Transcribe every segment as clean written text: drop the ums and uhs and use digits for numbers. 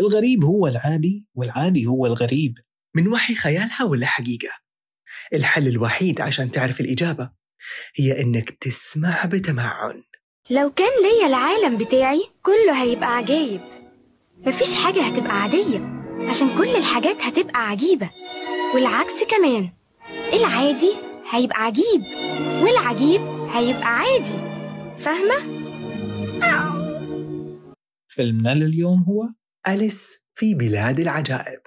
الغريب هو العادي والعادي هو الغريب. من وحي خيالها ولا حقيقة؟ الحل الوحيد عشان تعرف الإجابة هي إنك تسمع بتمعن. لو كان لي العالم بتاعي كله هيبقى عجايب، مفيش حاجة هتبقى عادية عشان كل الحاجات هتبقى عجيبة، والعكس كمان، العادي هيبقى عجيب والعجيب هيبقى عادي. فاهمة؟ فيلمنا لليوم هو أليس في بلاد العجائب.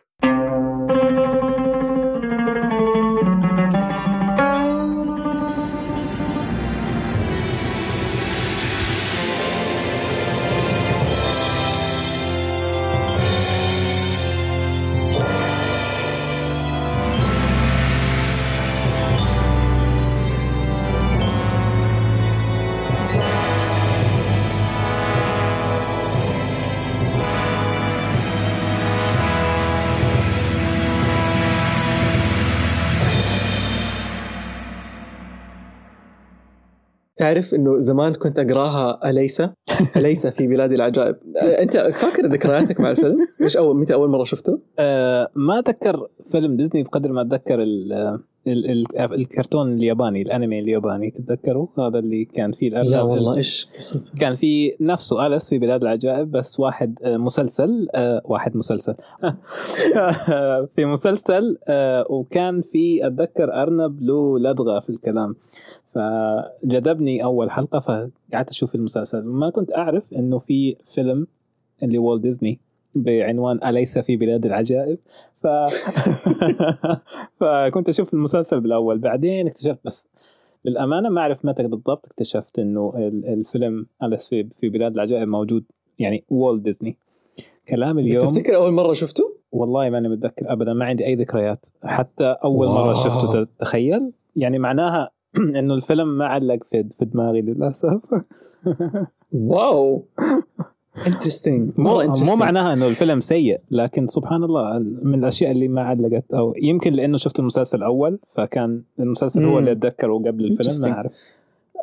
تعرف إنه زمان كنت أقراها أليس في بلاد العجائب. أنت فاكر ذكرياتك مع الفيلم؟ إيش متى أول مرة شفته؟ ما أتذكر فيلم ديزني بقدر ما أتذكر الكرتون الياباني، الأنمي الياباني. تتذكروا هذا اللي كان فيه الأرنب؟ لا والله. إيش قصته؟ كان فيه نفسه أليس في بلاد العجائب، بس واحد مسلسل في مسلسل، وكان فيه أتذكر أرنب له لدغة في الكلام، فجذبني أول حلقة فقعدت أشوف المسلسل. ما كنت أعرف إنه في فيلم اللي والت ديزني بعنوان أليس في بلاد العجائب، فكنت أشوف المسلسل بالأول، بعدين اكتشفت، بس للأمانة ما أعرف متى بالضبط اكتشفت إنه الفيلم أليس في بلاد العجائب موجود، يعني والت ديزني. كلام اليوم. تفتكر أول مرة شفته؟ والله ما أنا متذكر أبدا، ما عندي أي ذكريات حتى أول مرة شفته. تخيل، يعني معناها إنه الفيلم ما علق في دماغي للأسف. واو. interesting. مو معناها إنه الفيلم سيء، لكن سبحان الله من الأشياء اللي ما علقت، أو يمكن لأنه شفت المسلسل الأول فكان المسلسل هو اللي أتذكره قبل الفيلم. ما أعرف.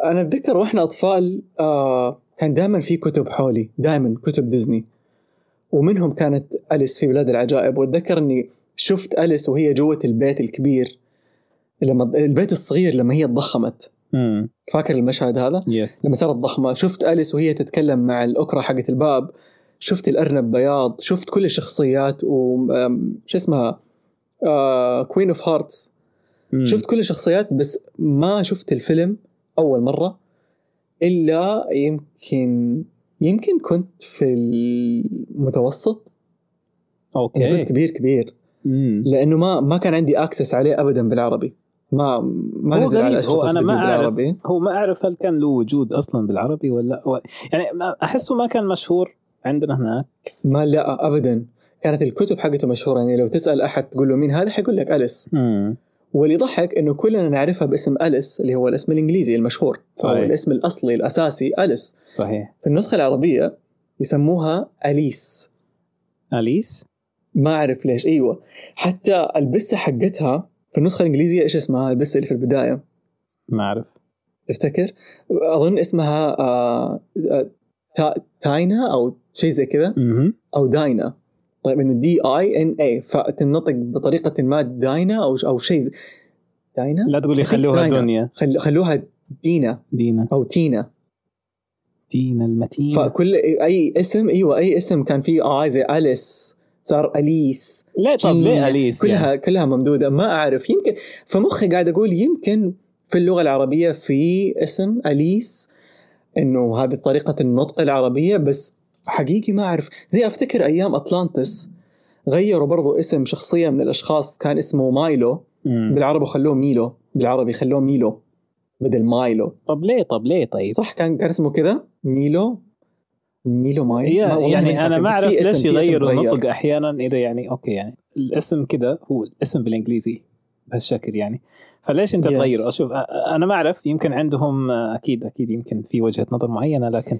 أنا أتذكر وإحنا أطفال كان دائما في كتب حولي، دائما كتب ديزني، ومنهم كانت أليس في بلاد العجائب. وأتذكر إني شفت أليس وهي جوة البيت الكبير، لما البيت الصغير لما هي تضخمت. فاكر المشهد هذا؟ yes. لما صارت ضخمة شفت أليس وهي تتكلم مع الأكرة حقة الباب، شفت الأرنب بياض، شفت كل الشخصيات، وش اسمها، كوين اوف هارتس، شفت كل الشخصيات. بس ما شفت الفيلم أول مرة إلا يمكن كنت في المتوسط. أوكي. كنت كبير لأنه ما كان عندي أكسس عليه أبدا بالعربي. ما هو نزل على هو أنا ما أعرف هو ما أعرف هل كان له وجود أصلا بالعربي ولا يعني أحسه ما كان مشهور عندنا هناك. ما لا أبدا، كانت الكتب حقته مشهورة، يعني لو تسأل أحد تقول له مين هذا حيقول لك أليس. واللي ضحك إنه كلنا نعرفها باسم أليس اللي هو الاسم الإنجليزي المشهور، أو الاسم الأصلي الأساسي أليس. صحيح. في النسخة العربية يسموها أليس، ما أعرف ليش. أيوة، حتى البسة حقتها في النسخة الإنجليزية إيش اسمها البسة اللي في البداية؟ ما أعرف. تفتكر؟ أظن اسمها تاينا أو شيء زي كذا، أو داينا. طيب إنه DINA، فتنطق بطريقة ما داينا أو شيء داينا. لا تقولي خلوها دنيا، خلوها دينا أو تينا المتين. فكل أي اسم، أيوة أي اسم كان فيه زي أليس صار أليس. لا طب ليه أليس؟ كلها ممدودة. ما أعرف، يمكن فمخي قاعد أقول يمكن في اللغة العربية في اسم أليس، إنه هذه طريقة النطق العربية، بس حقيقي ما أعرف. زي أفتكر أيام أطلانتس غيروا برضو اسم شخصية من الأشخاص كان اسمه مايلو، بالعربي خلوه ميلو، بالعربي خلوه ميلو بدل مايلو. طب ليه طيب؟ صح، كان اسمه كذا ميلو ماي. يعني أنا ما أعرف ليش يغيروا النطق أحيانا، إذا يعني أوكي يعني الاسم كذا هو الاسم بالإنجليزي بهالشكل يعني، فليش أنت تغير؟ أشوف أنا ما أعرف، يمكن عندهم أكيد يمكن في وجهة نظر معينة، لكن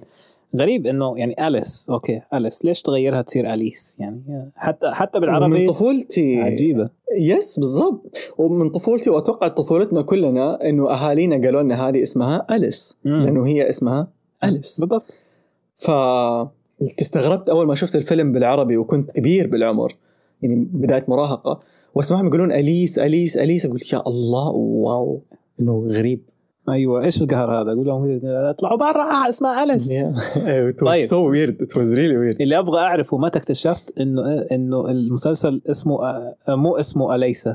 غريب إنه يعني أليس. أوكي أليس، ليش تغيرها تصير أليس؟ يعني حتى بالعربي. من طفولتي عجيبة. يس بالضبط، ومن طفولتي وأتوقع طفولتنا كلنا إنه أهالينا قالوا لنا هذه اسمها أليس، لأنه هي اسمها أليس بالضبط. استغربت أول ما شفت الفيلم بالعربي وكنت كبير بالعمر يعني بداية مراهقة واسمعهم يقولون أليس أليس أليس أقول يا الله واو إنه غريب. أيوة إيش القهر هذا أقول لهم اطلعوا برا اسمها أليس. طيب so weird it was really weird. اللي أبغى أعرفه متى اكتشفت إنه المسلسل اسمه مو اسمه أليس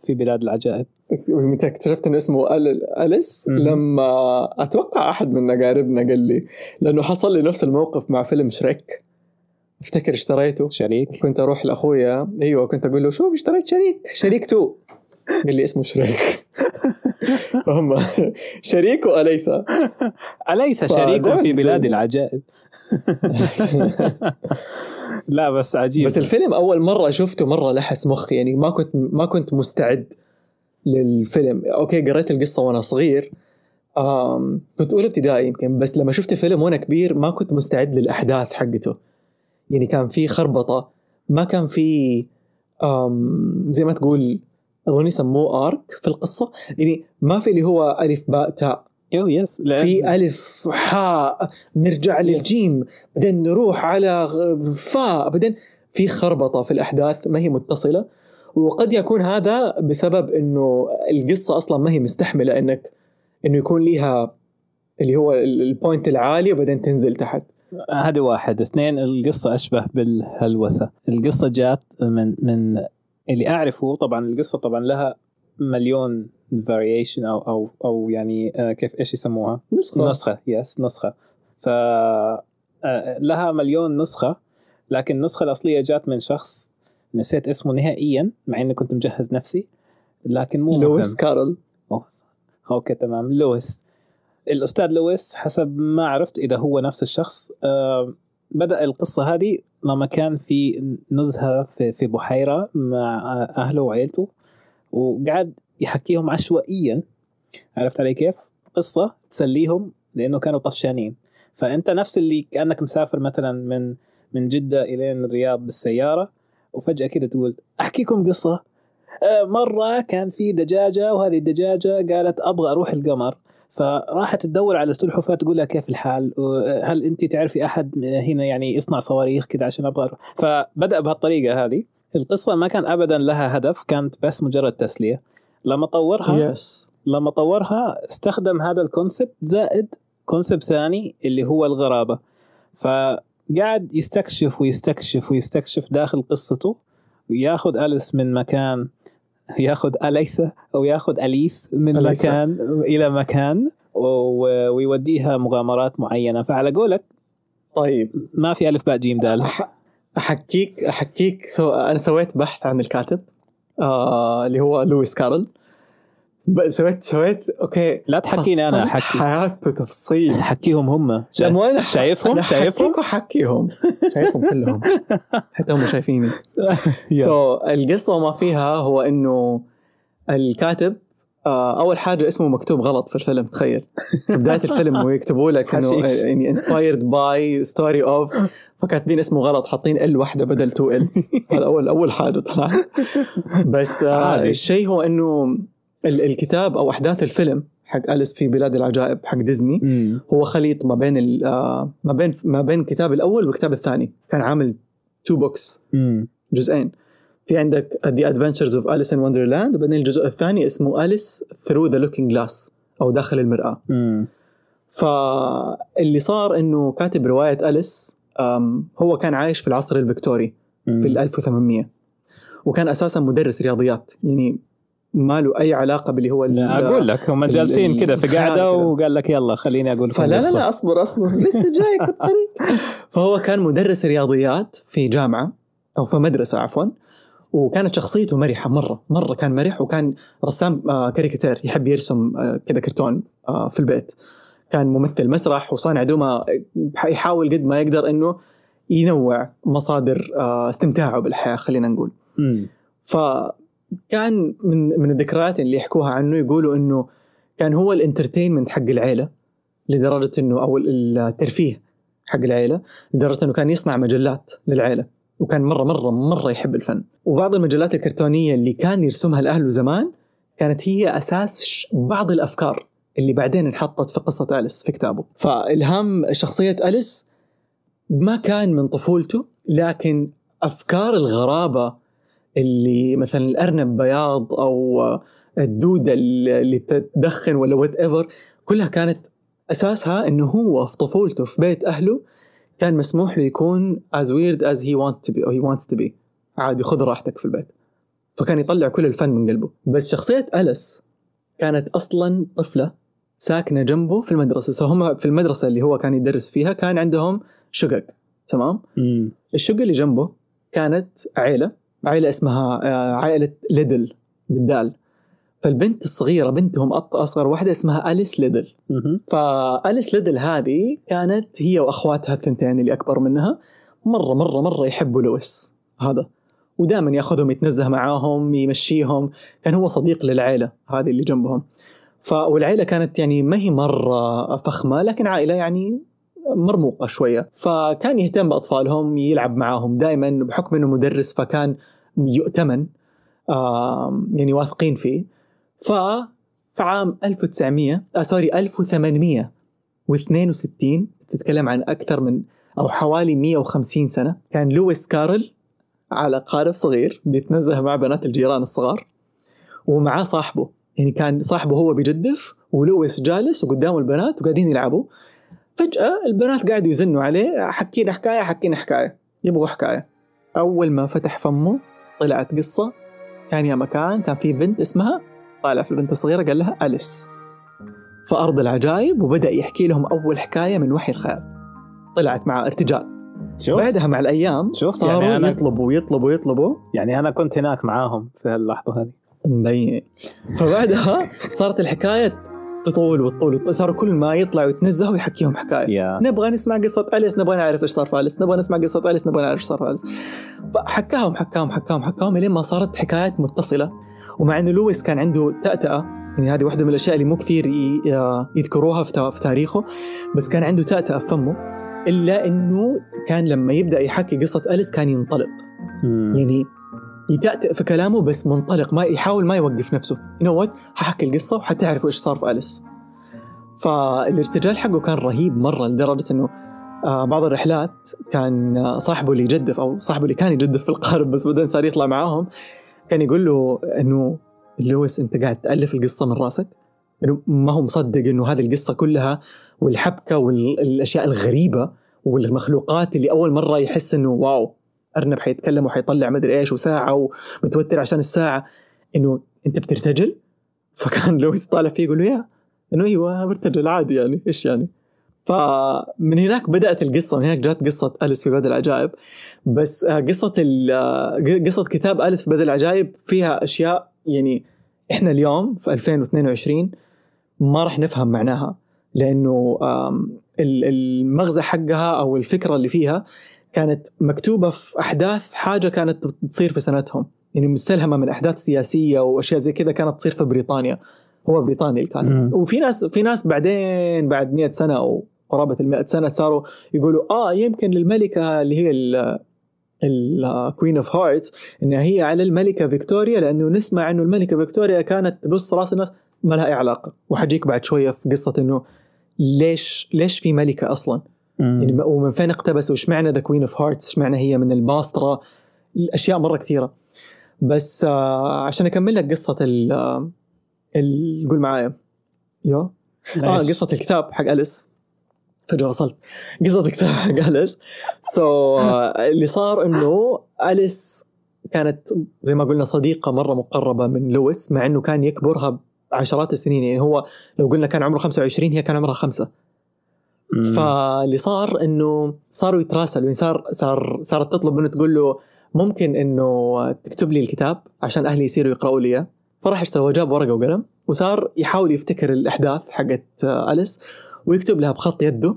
في بلاد العجائب. متى اكتشفت إنه اسمه أليس؟ لما أتوقع أحد من أقاربنا قال لي لأنه حصل لي نفس الموقف مع فيلم شريك. افتكر اشتريته شريك كنت أروح لأخويا أيوة كنت أقول له شوف اشتريت شريك تو قال لي اسمه شريك هم شريك أليس شريك في بلاد العجائب. لا بس عجيب بس الفيلم أول مرة شفته مرة لحس مخي يعني ما كنت مستعد للفيلم. أوكي قريت القصة وأنا صغير كنت أولى ابتدائي يمكن بس لما شفت الفيلم وأنا كبير ما كنت مستعد للأحداث حقته يعني كان في خربطة ما كان في زي ما تقول أظن يسموه آرك في القصة يعني ما في اللي هو ألف باء تاء يس في ألف حاء نرجع للجيم بعدين نروح على فاء بعدين في خربطة في الأحداث ما هي متصلة وقد يكون هذا بسبب إنه القصة أصلا ما هي مستحملة إنه يكون لها اللي هو البوينت العالي وبعدين تنزل تحت. هذا واحد. اثنين القصة أشبه بالهلوسة. القصة جات من اللي أعرفه طبعا القصة طبعا لها مليون variation أو يعني كيف إيش يسموها نسخة نسخة فلها مليون نسخة لكن النسخة الأصلية جات من شخص نسيت اسمه نهائيا مع إني كنت مجهز نفسي لكن مو لويس كارول. أوكي تمام لويس الأستاذ لويس حسب ما عرفت إذا هو نفس الشخص بدأ القصة هذه لما كان في نزهة في بحيرة مع أهله وعيلته وقعد يحكيهم عشوائيا عرفت علي كيف قصة تسليهم لأنه كانوا طفشانين. فأنت نفس اللي كأنك مسافر مثلا من جدة إلى الرياض بالسيارة وفجأة كده تقول أحكيكم قصة مرة كان في دجاجة وهذه الدجاجة قالت أبغى أروح القمر فراحت تدور على السلحفاة تقول لها كيف الحال هل أنت تعرفي أحد هنا يعني يصنع صواريخ كده عشان أبغى أروح. فبدأ بهالطريقة هذه القصة ما كان أبدا لها هدف كانت بس مجرد تسلية. لما طورها استخدم هذا الكونسبت زائد كونسبت ثاني اللي هو الغرابة فقاعد يستكشف ويستكشف ويستكشف داخل قصته وياخذ أليس من مكان ياخذ أليس أو ياخذ أليس من مكان إلى مكان ويوديها مغامرات معينة. فعلى قولك طيب ما في ألف باء جيم دال. أحكيك أنا سويت بحث عن الكاتب اللي هو لويس كارول سويت أوكي لا تحكيني أنا حكي حياته تفصيل حكيهم هم شايفهم كلهم حتى هم شايفيني. القصة ما فيها هو إنه الكاتب أول حاجة اسمه مكتوب غلط في الفيلم تخيل في بداية الفيلم ويكتبوا لك إنه يعني inspired by story of فكاتبين اسمه غلط حاطين ال واحدة بدل تو ال هذا أول حاجة طلع. بس الشيء هو إنه الكتاب أو أحداث الفيلم حق أليس في بلاد العجائب حق ديزني هو خليط ما بين الكتاب الأول والكتاب الثاني كان عامل 2 books جزئين في عندك The Adventures of Alice in Wonderland وبعدين الجزء الثاني اسمه Alice Through the Looking Glass أو داخل المرآة. فاللي صار إنه كاتب رواية أليس هو كان عايش في العصر الفيكتوري في 1800 وكان أساسا مدرس رياضيات يعني ما له أي علاقة باللي هو أقول لك هم جالسين كده في قاعدة وقال لك يلا خليني أقول لكم قصة لا أصبر لسه جايك الطريق. فهو كان مدرس رياضيات في جامعة أو في مدرسة عفوا وكانت شخصيته مرحة مرة كان مرح وكان رسام كاريكاتير يحب يرسم كده كرتون في البيت كان ممثل مسرح وصانع دوما يحاول قد ما يقدر إنه ينوع مصادر استمتاعه بالحياة خلينا نقول. فكان من الذكريات اللي يحكوها عنه يقولوا إنه كان هو الانترتينمنت حق العيلة لدرجة إنه أو الترفيه حق العيلة لدرجة إنه كان يصنع مجلات للعيلة وكان مرة مرة مرة يحب الفن. وبعض المجلات الكرتونية اللي كان يرسمها الأهل زمان كانت هي أساس بعض الأفكار اللي بعدين انحطت في قصة أليس في كتابه. فإلهام شخصية أليس ما كان من طفولته، لكن أفكار الغرابة اللي مثلا الأرنب بياض أو الدودة اللي تدخن ولا whatever كلها كانت أساسها أنه هو في طفولته في بيت أهله كان مسموح له يكون as weird as he wants to be أو he wants to be، عادي خذ راحتك في البيت، فكان يطلع كل الفن من قلبه. بس شخصية أليس كانت أصلا طفلة ساكنة جنبه في المدرسة، فهم في المدرسة اللي هو كان يدرس فيها كان عندهم شقق، تمام؟ الشقة اللي جنبه كانت عائلة اسمها عائلة ليدل بالدال، فالبنت الصغيرة بنتهم أصغر واحدة اسمها أليس ليدل. فأليس ليدل هذه كانت هي وأخواتها الثنتين اللي أكبر منها مرة مرة مرة يحبوا لويس هذا، ودائما يأخذهم يتنزه معاهم يمشيهم، كان هو صديق للعائلة هذه اللي جنبهم. والعائلة كانت يعني ما هي مرة فخمة لكن عائلة يعني مرموقة شوية، فكان يهتم بأطفالهم يلعب معاهم دائما بحكم أنه مدرس فكان يؤتمن، يعني واثقين فيه. فعام 1862 تتكلم عن أكثر من أو حوالي 150 سنة، كان لويس كارل على قارب صغير بيتنزه مع بنات الجيران الصغار ومعاه صاحبه، يعني كان صاحبه هو بيجدف ولويس جالس وقدامه البنات وقاعدين يلعبوا. فجأة البنات قاعدوا يزنوا عليه حكينا حكاية يبغوا حكاية. أول ما فتح فمه طلعت قصة، كان في بنت اسمها، طالع في البنت الصغيرة قال لها أليس في أرض العجائب، وبدأ يحكي لهم أول حكاية من وحي الخيال، طلعت مع ارتجال. بعدها مع الأيام صاروا يعني يطلبوا يعني أنا كنت هناك معاهم في هاللحظة هذه مبين. فبعدها صارت الحكاية تطول صاروا كل ما يطلعوا يتنزهوا ويحكيهم حكاية، نبغى نسمع قصة أليس، نبغى نعرف إيش صار في أليس، نبغى نسمع قصة أليس، نبغى نعرف إيش صار في أليس. فحكاهم لين ما صارت حكايات متصلة. ومع إنه لويس كان عنده تأتأة، يعني هذه واحدة من الأشياء اللي مو كثير يذكروها في تاريخه، بس كان عنده تأتأة في فمه، إلا إنه كان لما يبدأ يحكي قصة أليس كان ينطلق، يعني يتأتأ في كلامه بس منطلق، ما يحاول ما يوقف نفسه، ححكي القصة وحتعرفوا إيش صار في أليس. فالارتجال حقه كان رهيب مرة، لدرجة أنه بعض الرحلات كان صاحبه اللي كان يجدف في القارب بس بدأ صار يطلع معاهم، كان يقول له أنه لويس أنت قاعد تألف القصة من راسك، أنه ما هو مصدق أنه هذه القصة كلها والحبكة والأشياء الغريبة والمخلوقات اللي أول مرة يحس أنه واو أرنب حيتكلم وحيطلع مدري إيش وساعة ومتوتر عشان الساعة، إنه أنت بترتجل. فكان لويس طالع فيه يقول له إيوه برتجل عادي، يعني إيش يعني. فمن هناك بدأت القصة، من هناك جات قصة أليس في بلد العجائب. بس قصة كتاب أليس في بلد العجائب فيها أشياء يعني إحنا اليوم في 2022 ما رح نفهم معناها، لأنه المغزى حقها أو الفكرة اللي فيها كانت مكتوبة في أحداث حاجة كانت تصير في سنتهم، يعني مستلهمة من أحداث سياسية وأشياء زي كده كانت تصير في بريطانيا، هو بريطاني اللي كان. وفي ناس بعدين بعد 100 سنة أو قرابة 100 سنة صاروا يقولوا يمكن للملكة اللي هي الكوين اوف هارتس إن هي على الملكة فيكتوريا، لأنه نسمع إنه الملكة فيكتوريا كانت بص راس الناس، ما لها أي علاقة. وحجيك بعد شوية في قصة إنه ليش في ملكة أصلاً، يعني ومن فين اقتبسوا، وش معنى The Queen of Hearts، وش معنى هي من الباسطرة، الأشياء مرة كثيرة. بس عشان أكمل لك قصة قول معايا قصة الكتاب حق أليس، فجأة وصلت قصة الكتاب حق أليس. اللي صار إنه أليس كانت زي ما قلنا صديقة مرة مقربة من لويس، مع إنه كان يكبرها بعشرات السنين، يعني هو لو قلنا كان عمره 25 هي كان عمرها 5. فاللي صار إنه صاروا يتراسلوا، صارت تطلب منه، تقول له ممكن إنه تكتب لي الكتاب عشان أهلي يصيروا يقرأوا لي إياه. فراح اشترى وجاب ورقة وقلم وصار يحاول يفتكر الأحداث حقت أليس ويكتب لها بخط يده،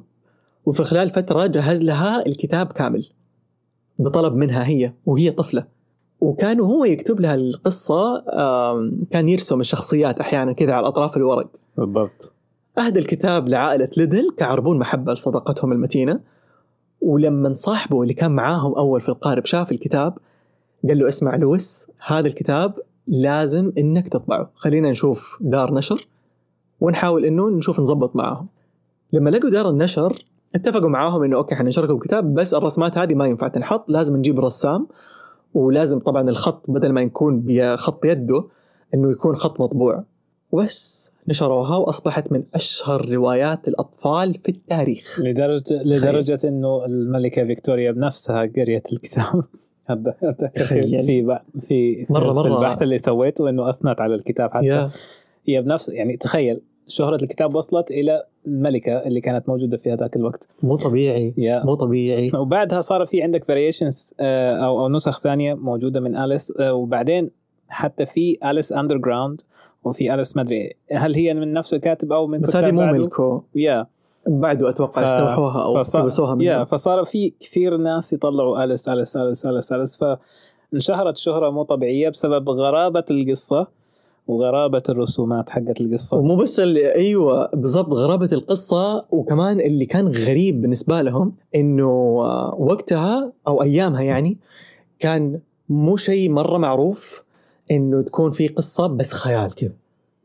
وفي خلال فترة جهز لها الكتاب كامل بطلب منها هي وهي طفلة. وكان هو يكتب لها القصة، كان يرسم الشخصيات أحيانا كذا على أطراف الورق بالضبط. أهدى الكتاب لعائلة ليدل كعربون محبة لصداقتهم المتينة. ولما صاحبه اللي كان معاهم أول في القارب شاف الكتاب قال له اسمع لويس، هذا الكتاب لازم إنك تطبعه، خلينا نشوف دار نشر ونحاول إنه نشوف نظبط معاهم. لما لقوا دار النشر اتفقوا معاهم انه اوكي حنشاركوا بكتاب بس الرسمات هذه ما ينفع تنحط، لازم نجيب رسام، ولازم طبعا الخط بدل ما يكون بخط يده انه يكون خط مطبوع. وبس نشروها واصبحت من اشهر روايات الاطفال في التاريخ، لدرجه انه الملكه فيكتوريا بنفسها قرأت الكتاب. في البحث اللي سويته انه اثنت على الكتاب حتى هي بنفسها، يعني تخيل شهرة الكتاب وصلت إلى الملكة اللي كانت موجودة في هذاك الوقت. مو طبيعي مو طبيعي. وبعدها صار في عندك variations أو نسخ ثانية موجودة من أليس، وبعدين حتى في أليس أندرغراوند وفي أليس مدري هل هي من نفس الكاتب أو من، بس هذه مو ملكه بعده أتوقع استوحوها أو اقتبسوها منها. فصار في كثير ناس يطلعوا أليس أليس أليس أليس أليس، فانشهرت شهرة مو طبيعية بسبب غرابة القصة وغرابة الرسومات حقت القصة. ومو بس أيوة بالضبط غرابة القصة، وكمان اللي كان غريب بالنسبة لهم إنه وقتها أو أيامها يعني كان مو شيء مرة معروف إنه تكون في قصة بس خيال كذا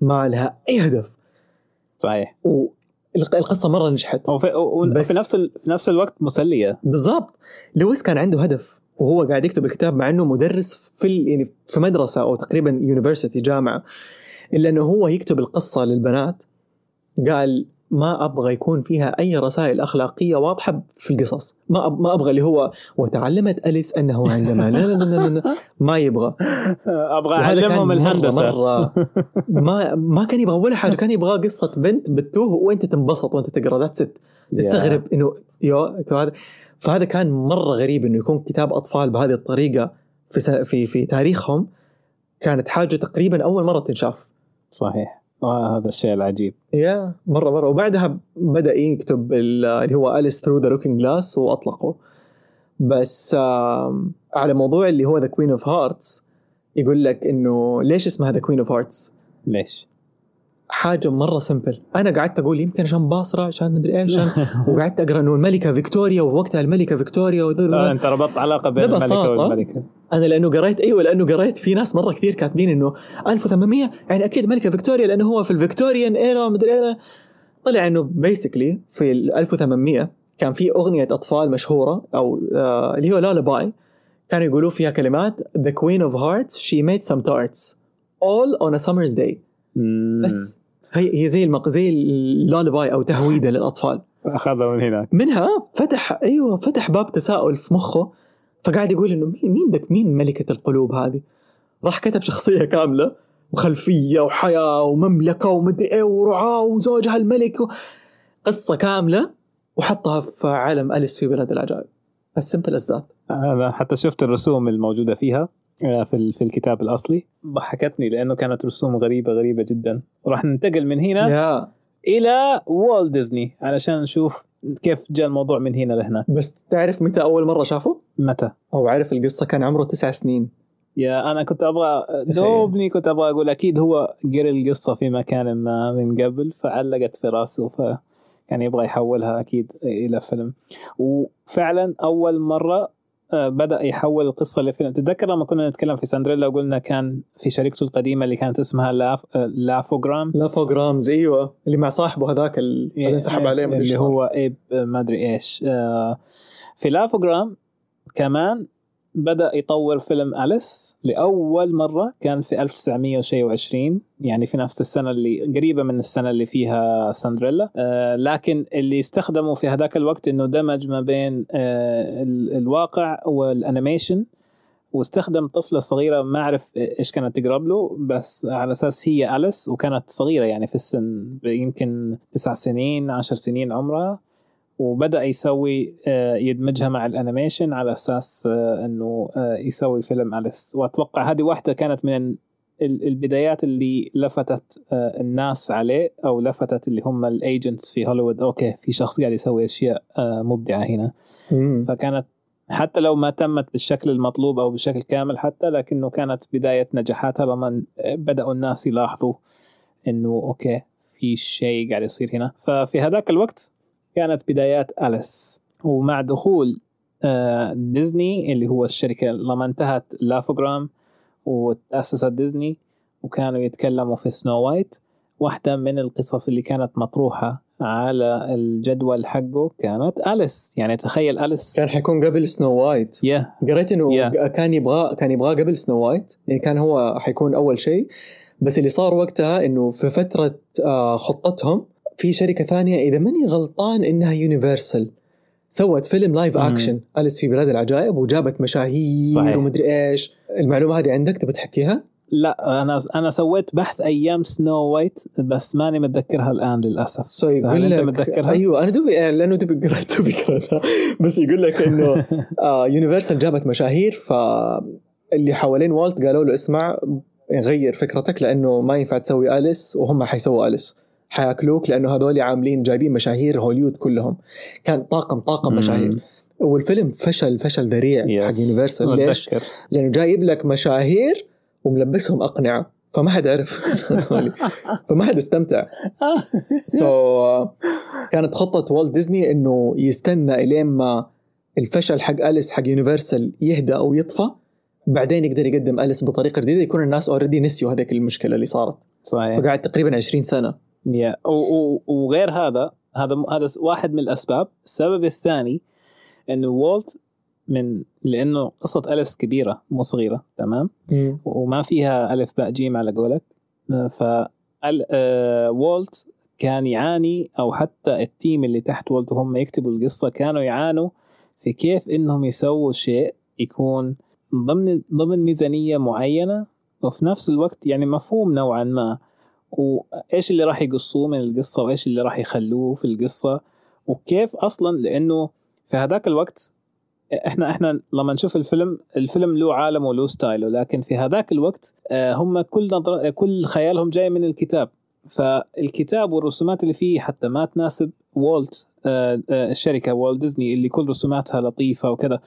ما لها أي هدف. صحيح. والقصة مرة نجحت. وفي نفس الوقت مسلية. بالضبط. لويس كان عنده هدف. وهو قاعد يكتب الكتاب مع انه مدرس يعني في مدرسه او تقريبا يونيفرسيتي جامعه، الا انه هو يكتب القصه للبنات قال ما ابغى يكون فيها اي رسائل اخلاقيه واضحه في القصص، ما ابغى اللي هو وتعلمت أليس انه عندما ما يبغى ابغى اعلمهم الهندسه ما كان يبغى ولا حاجه، كان يبغى قصه بنت بتوه وانت تنبسط وانت تقرا ذات ست تستغرب انه فهذا كان مرة غريب إنه يكون كتاب أطفال بهذه الطريقة في تاريخهم، كانت حاجة تقريبا أول مرة تنشاف. صحيح. هذا الشيء العجيب. مرة. وبعدها بدأ يكتب اللي هو أليس Through the Looking Glass وأطلقه. بس على موضوع اللي هو The Queen of Hearts، يقول لك إنه ليش اسمها The Queen of Hearts؟ ليش؟ حاجة مرة سمبل، أنا قعدت أقول يمكن عشان باصرة عشان مدري إيش، وقعدت أقرأ إنه الملكة فيكتوريا ووقتها الملكة فيكتوريا أنت ربطت علاقة بين الملكة والملكة. أنا لأنه قريت في ناس مرة كثير كاتبين إنه 1800 يعني أكيد ملكة فيكتوريا لأنه هو في الفيكتوريان إيرا مدري إيرا، طلع إنه بيسكلي في 1800 كان في أغنية أطفال مشهورة أو اللي هو لالباي، كانوا يقولوا فيها كلمات The Queen of Hearts she made some tarts all on a summer's day. بس هي زي اللالباي أو تهويدة للأطفال. أخذها من هناك، منها فتح باب تساؤل في مخه، فقاعد يقول إنه مين ملكة القلوب هذه؟ راح كتب شخصية كاملة وخلفية وحياة ومملكة ومدري إيه ورعاة وزوجها الملك قصة كاملة، وحطها في عالم أليس في بلاد العجائب. السمبل أزداد. أنا حتى شفت الرسوم الموجودة فيها في الكتاب الأصلي، ضحكتني لأنه كانت رسوم غريبة جدا. وراح ننتقل من هنا إلى والت ديزني علشان نشوف كيف جاء الموضوع من هنا لهناك. بس تعرف متى أول مرة شافه؟ متى؟ أو عارف القصة؟ كان عمره 9 سنين. أنا كنت أبغى دوبني كنت أبغى أقول أكيد هو قرأ القصة في مكان ما من قبل فعلقت في راسه، فكان يبغى يحولها أكيد إلى فيلم. وفعلا أول مرة بدأ يحول القصة لفيلم. تتذكر لما كنا نتكلم في سندريلا وقلنا كان في شركته القديمة اللي كانت اسمها لافوغرام أيوة، اللي مع صاحبه هذاك اللي انسحب عليه اللي هو ما أدري إيش. في لافوغرام كمان بدأ يطور فيلم أليس لأول مرة، كان في 1920 يعني في نفس السنة اللي قريبة من السنة اللي فيها سندريلا. لكن اللي استخدموا في هذاك الوقت إنه دمج ما بين الواقع والأنيميشن، واستخدم طفلة صغيرة ما أعرف إيش كانت تقرب له، بس على أساس هي أليس، وكانت صغيرة يعني في السن يمكن 9 سنين 10 سنين عمرها، وبدأ يسوي يدمجها مع الأنيميشن على أساس أنه يسوي فيلم أليس. وأتوقع هذه واحدة كانت من البدايات اللي لفتت الناس عليه، أو لفتت اللي هم الأيجنتس في هوليوود أوكي في شخص قاعد يسوي أشياء مبدعة هنا. فكانت حتى لو ما تمت بالشكل المطلوب أو بشكل كامل حتى، لكنه كانت بداية نجاحاتها لما بدأوا الناس يلاحظوا أنه أوكي في شيء قاعد يصير هنا. ففي هذاك الوقت كانت بدايات أليس. ومع دخول ديزني اللي هو الشركة لما انتهت لافوغرام وتأسست ديزني، وكانوا يتكلموا في سنو وايت، واحدة من القصص اللي كانت مطروحة على الجدول حقه كانت أليس. يعني تخيل أليس كان حيكون قبل سنو وايت. قريت إنه كان يبغى قبل سنو وايت، يعني كان هو حيكون أول شيء، بس اللي صار وقتها إنه في فترة خطتهم في شركة ثانية إذا ماني غلطان إنها يونيفرسال سوت فيلم لايف أكشن أليس في بلاد العجائب، وجابت مشاهير صحيح. ومدري إيش. المعلومة هذه عندك تبي تحكيها؟ لا أنا سويت بحث أيام سنو وايت بس ماني متذكرها الآن للأسف. هل أنت متذكرها؟ أيوة أنا دوبي، لأنه دوبي قرأتها. بس يقول لك إنه يونيفرسال جابت مشاهير، فاللي حوالين والت قالوا له اسمع غير فكرتك لأنه ما ينفع تسوي أليس، وهم حيسووا أليس حياكلوك، لأنه هذول عاملين جايبين مشاهير هوليود كلهم، كان طاقم مشاهير. والفيلم فشل ذريع حق يونيفرسال. ليش؟ لأنه جايب لك مشاهير وملبسهم أقنعة، فما حد عرف فما حد استمتع. كانت خطة والت ديزني إنه يستنى إلين ما الفشل حق أليس حق يونيفرسال يهدأ أو يطفى، بعدين يقدر يقدم أليس بطريقة جديدة، يكون الناس أوردي نسيوا هذيك المشكلة اللي صارت. صحيح. فقعد تقريبا 20 سنة. وغير هذا واحد من الأسباب. السبب الثاني إنه والت لأنه قصة أليس كبيرة مو صغيرة، تمام؟ وما فيها ألف باء جيم على قولك. فوالت كان يعاني، أو حتى التيم اللي تحت والت وهم يكتبوا القصة كانوا يعانوا في كيف إنهم يسووا شيء يكون ضمن ميزانية معينة، وفي نفس الوقت يعني مفهوم نوعا ما، وإيش اللي راح يقصوه من القصة وإيش اللي راح يخلوه في القصة، وكيف أصلا. لأنه في هذاك الوقت احنا لما نشوف الفيلم له عالم وله ستايله، لكن في هذاك الوقت هم كل خيالهم جاي من الكتاب، فالكتاب والرسومات اللي فيه حتى ما تناسب والت، الشركة والت ديزني اللي كل رسوماتها لطيفة وكذا.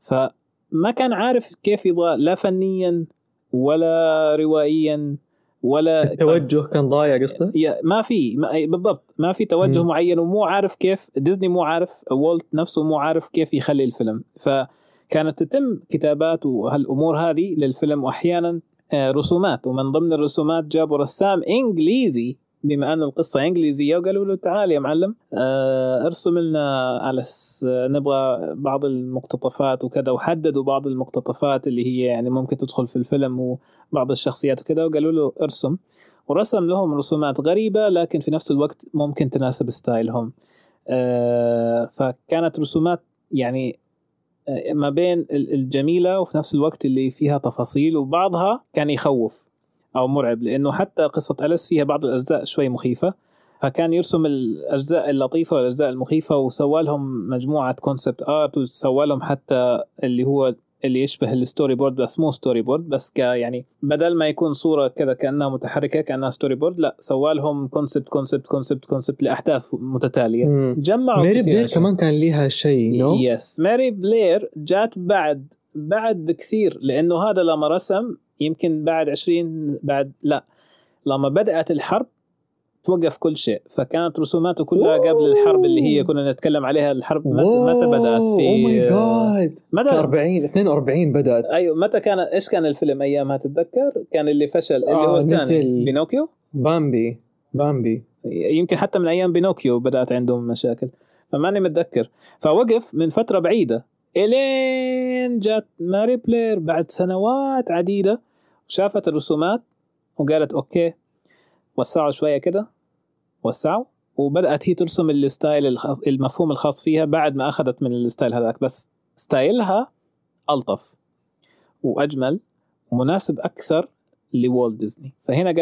فما كان عارف كيف يبغى، لا فنيا ولا روائيا ولا التوجه كان ضايع. قصته ما في بالضبط، ما في توجه معين، ومو عارف كيف ديزني، مو عارف والت نفسه، مو عارف كيف يخلي الفيلم. فكانت تتم كتابات وهالامور هذه للفيلم، واحيانا رسومات، ومن ضمن الرسومات جابوا رسام انجليزي بما ان القصه انجليزيه، وقالوا له تعال يا معلم ارسم لنا أليس، نبغى بعض المقتطفات وكذا، وحددوا بعض المقتطفات اللي هي يعني ممكن تدخل في الفيلم وبعض الشخصيات وكذا، وقالوا له ارسم، ورسم لهم رسومات غريبه لكن في نفس الوقت ممكن تناسب ستايلهم. فكانت رسومات يعني ما بين الجميله وفي نفس الوقت اللي فيها تفاصيل، وبعضها كان يخوف أو مرعب، لأنه حتى قصة أليس فيها بعض الأجزاء شوي مخيفة، فكان يرسم الأجزاء اللطيفة والأجزاء المخيفة، وسوالهم مجموعة كونسبت آرت، وسوالهم حتى اللي يشبه الستوري بورد، بس مو ستوري بورد، بس يعني بدل ما يكون صورة كذا كأنها متحركة كأنها ستوري بورد، لا سوالهم كونسبت كونسبت كونسبت كونسبت لأحداث متتالية. جمعوا ماري بلير كمان كان ليها شيء. يس ماري بلير جات بعد بكثير، لأنه هذا لما رسم يمكن بعد 20 بعد لا لما بدأت الحرب توقف كل شيء، فكانت رسوماته كلها قبل الحرب اللي هي كنا نتكلم عليها. الحرب متى بدأت؟ في 42 بدأت. أيوة متى كان؟ إيش كان الفيلم أيامها تتذكر؟ كان اللي فشل اللي هو الثاني بينوكيو، بامبي يمكن حتى من أيام بينوكيو بدأت عندهم مشاكل، فماني متذكر. فوقف من فترة بعيدة إلين جات ماري بلير بعد سنوات عديدة، شافت الرسومات وقالت أوكي وسعوا شوية كده، وسعوا، وبدأت هي ترسم الستايل المفهوم الخاص فيها بعد ما أخذت من الستايل هذاك، بس ستايلها ألطف وأجمل ومناسب أكثر لوالت ديزني. فهنا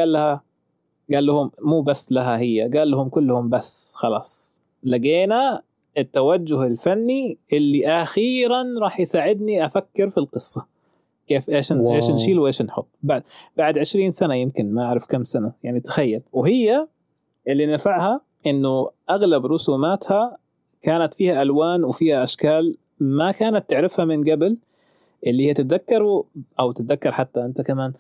قال لهم مو بس لها هي، قال لهم كلهم بس خلاص لقينا التوجه الفني اللي أخيرا راح يساعدني أفكر في القصة كيف إيش نشيل وإيش نحط بعد 20 سنة، يمكن ما أعرف كم سنة يعني تخيل. وهي اللي نفعها إنه أغلب رسوماتها كانت فيها ألوان وفيها أشكال ما كانت تعرفها من قبل، اللي هي تتذكر أو تتذكر حتى أنت كمان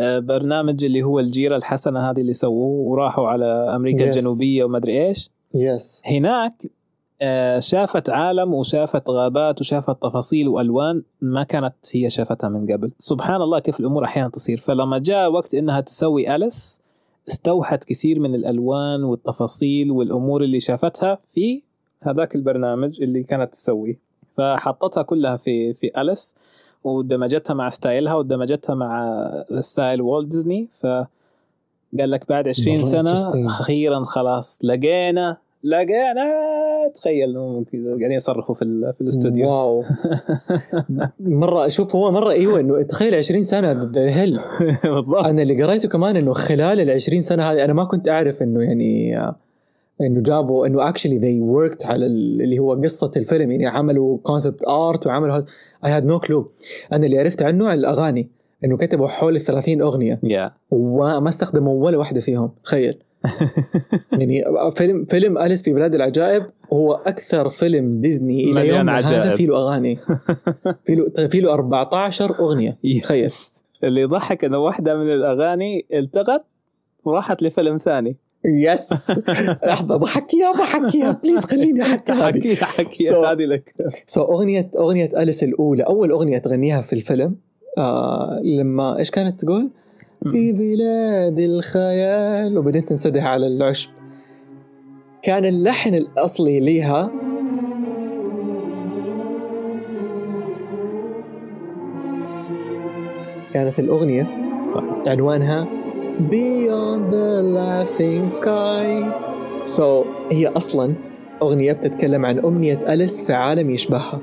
برنامج اللي هو الجيرة الحسنة هذه اللي سووه وراحوا على أمريكا الجنوبية ومدري إيش. هناك شافت عالم وشافت غابات وشافت تفاصيل وألوان ما كانت هي شافتها من قبل. سبحان الله كيف الأمور أحيانا تصير. فلما جاء وقت إنها تسوي أليس استوحت كثير من الألوان والتفاصيل والأمور اللي شافتها في هذاك البرنامج اللي كانت تسويه، فحطتها كلها في أليس ودمجتها مع ستايلها ودمجتها مع ستايل والت ديزني. فقال لك بعد 20 سنة أخيرا خلاص لقينا تخيل قاعدين يصرخوا في الاستوديو. واو مرة أشوف هو مرة إيوه إنه تخيل 20 سنة هل بالضبط. أنا اللي قريته كمان إنه خلال ال20 سنة هذه أنا ما كنت أعرف إنه يعني إنه جابوا إنه actually they worked على اللي هو قصة الفيلم، يعني عملوا concept art وعملوا I had no clue. أنا اللي عرفت عنه على الأغاني إنه كتبوا حول 30 أغنية وما استخدموا ولا واحدة فيهم، تخيل. يعني فيلم أليس في بلاد العجائب هو أكثر فيلم ديزني إلى يومنا هذا فيه له أغاني، فيه له 14 أغنية. تخيل اللي ضحك إنه واحدة من الأغاني التغت وراحت لفيلم ثاني. يس لحظة بحكيها بليز خليني أحكي هذه لك. أغنية أليس الأولى، أول أغنية تغنيها في الفيلم لما إيش كانت تقول؟ في بلاد الخيال وبدأت تنسدح على العشب. كان اللحن الأصلي ليها كانت الأغنية صح. عنوانها Beyond the Laughing Sky. هي أصلاً أغنية بتتكلم عن أمنية أليس في عالم يشبهها.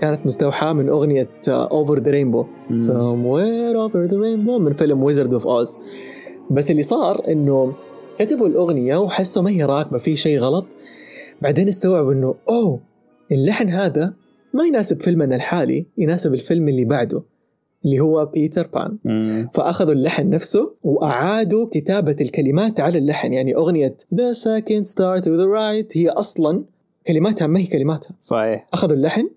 كانت مستوحاة من أغنية Over the Rainbow Somewhere Over the Rainbow من فيلم Wizard of Oz. بس اللي صار إنه كتبوا الأغنية وحسوا ما هي راكبة، في شيء غلط. بعدين استوعبوا إنه اللحن هذا ما يناسب فيلمنا الحالي، يناسب الفيلم اللي بعده اللي هو بيتر بان. فأخذوا اللحن نفسه وأعادوا كتابة الكلمات على اللحن. يعني أغنية The second star to the right هي أصلا كلماتها ما هي كلماتها صحيح. أخذوا اللحن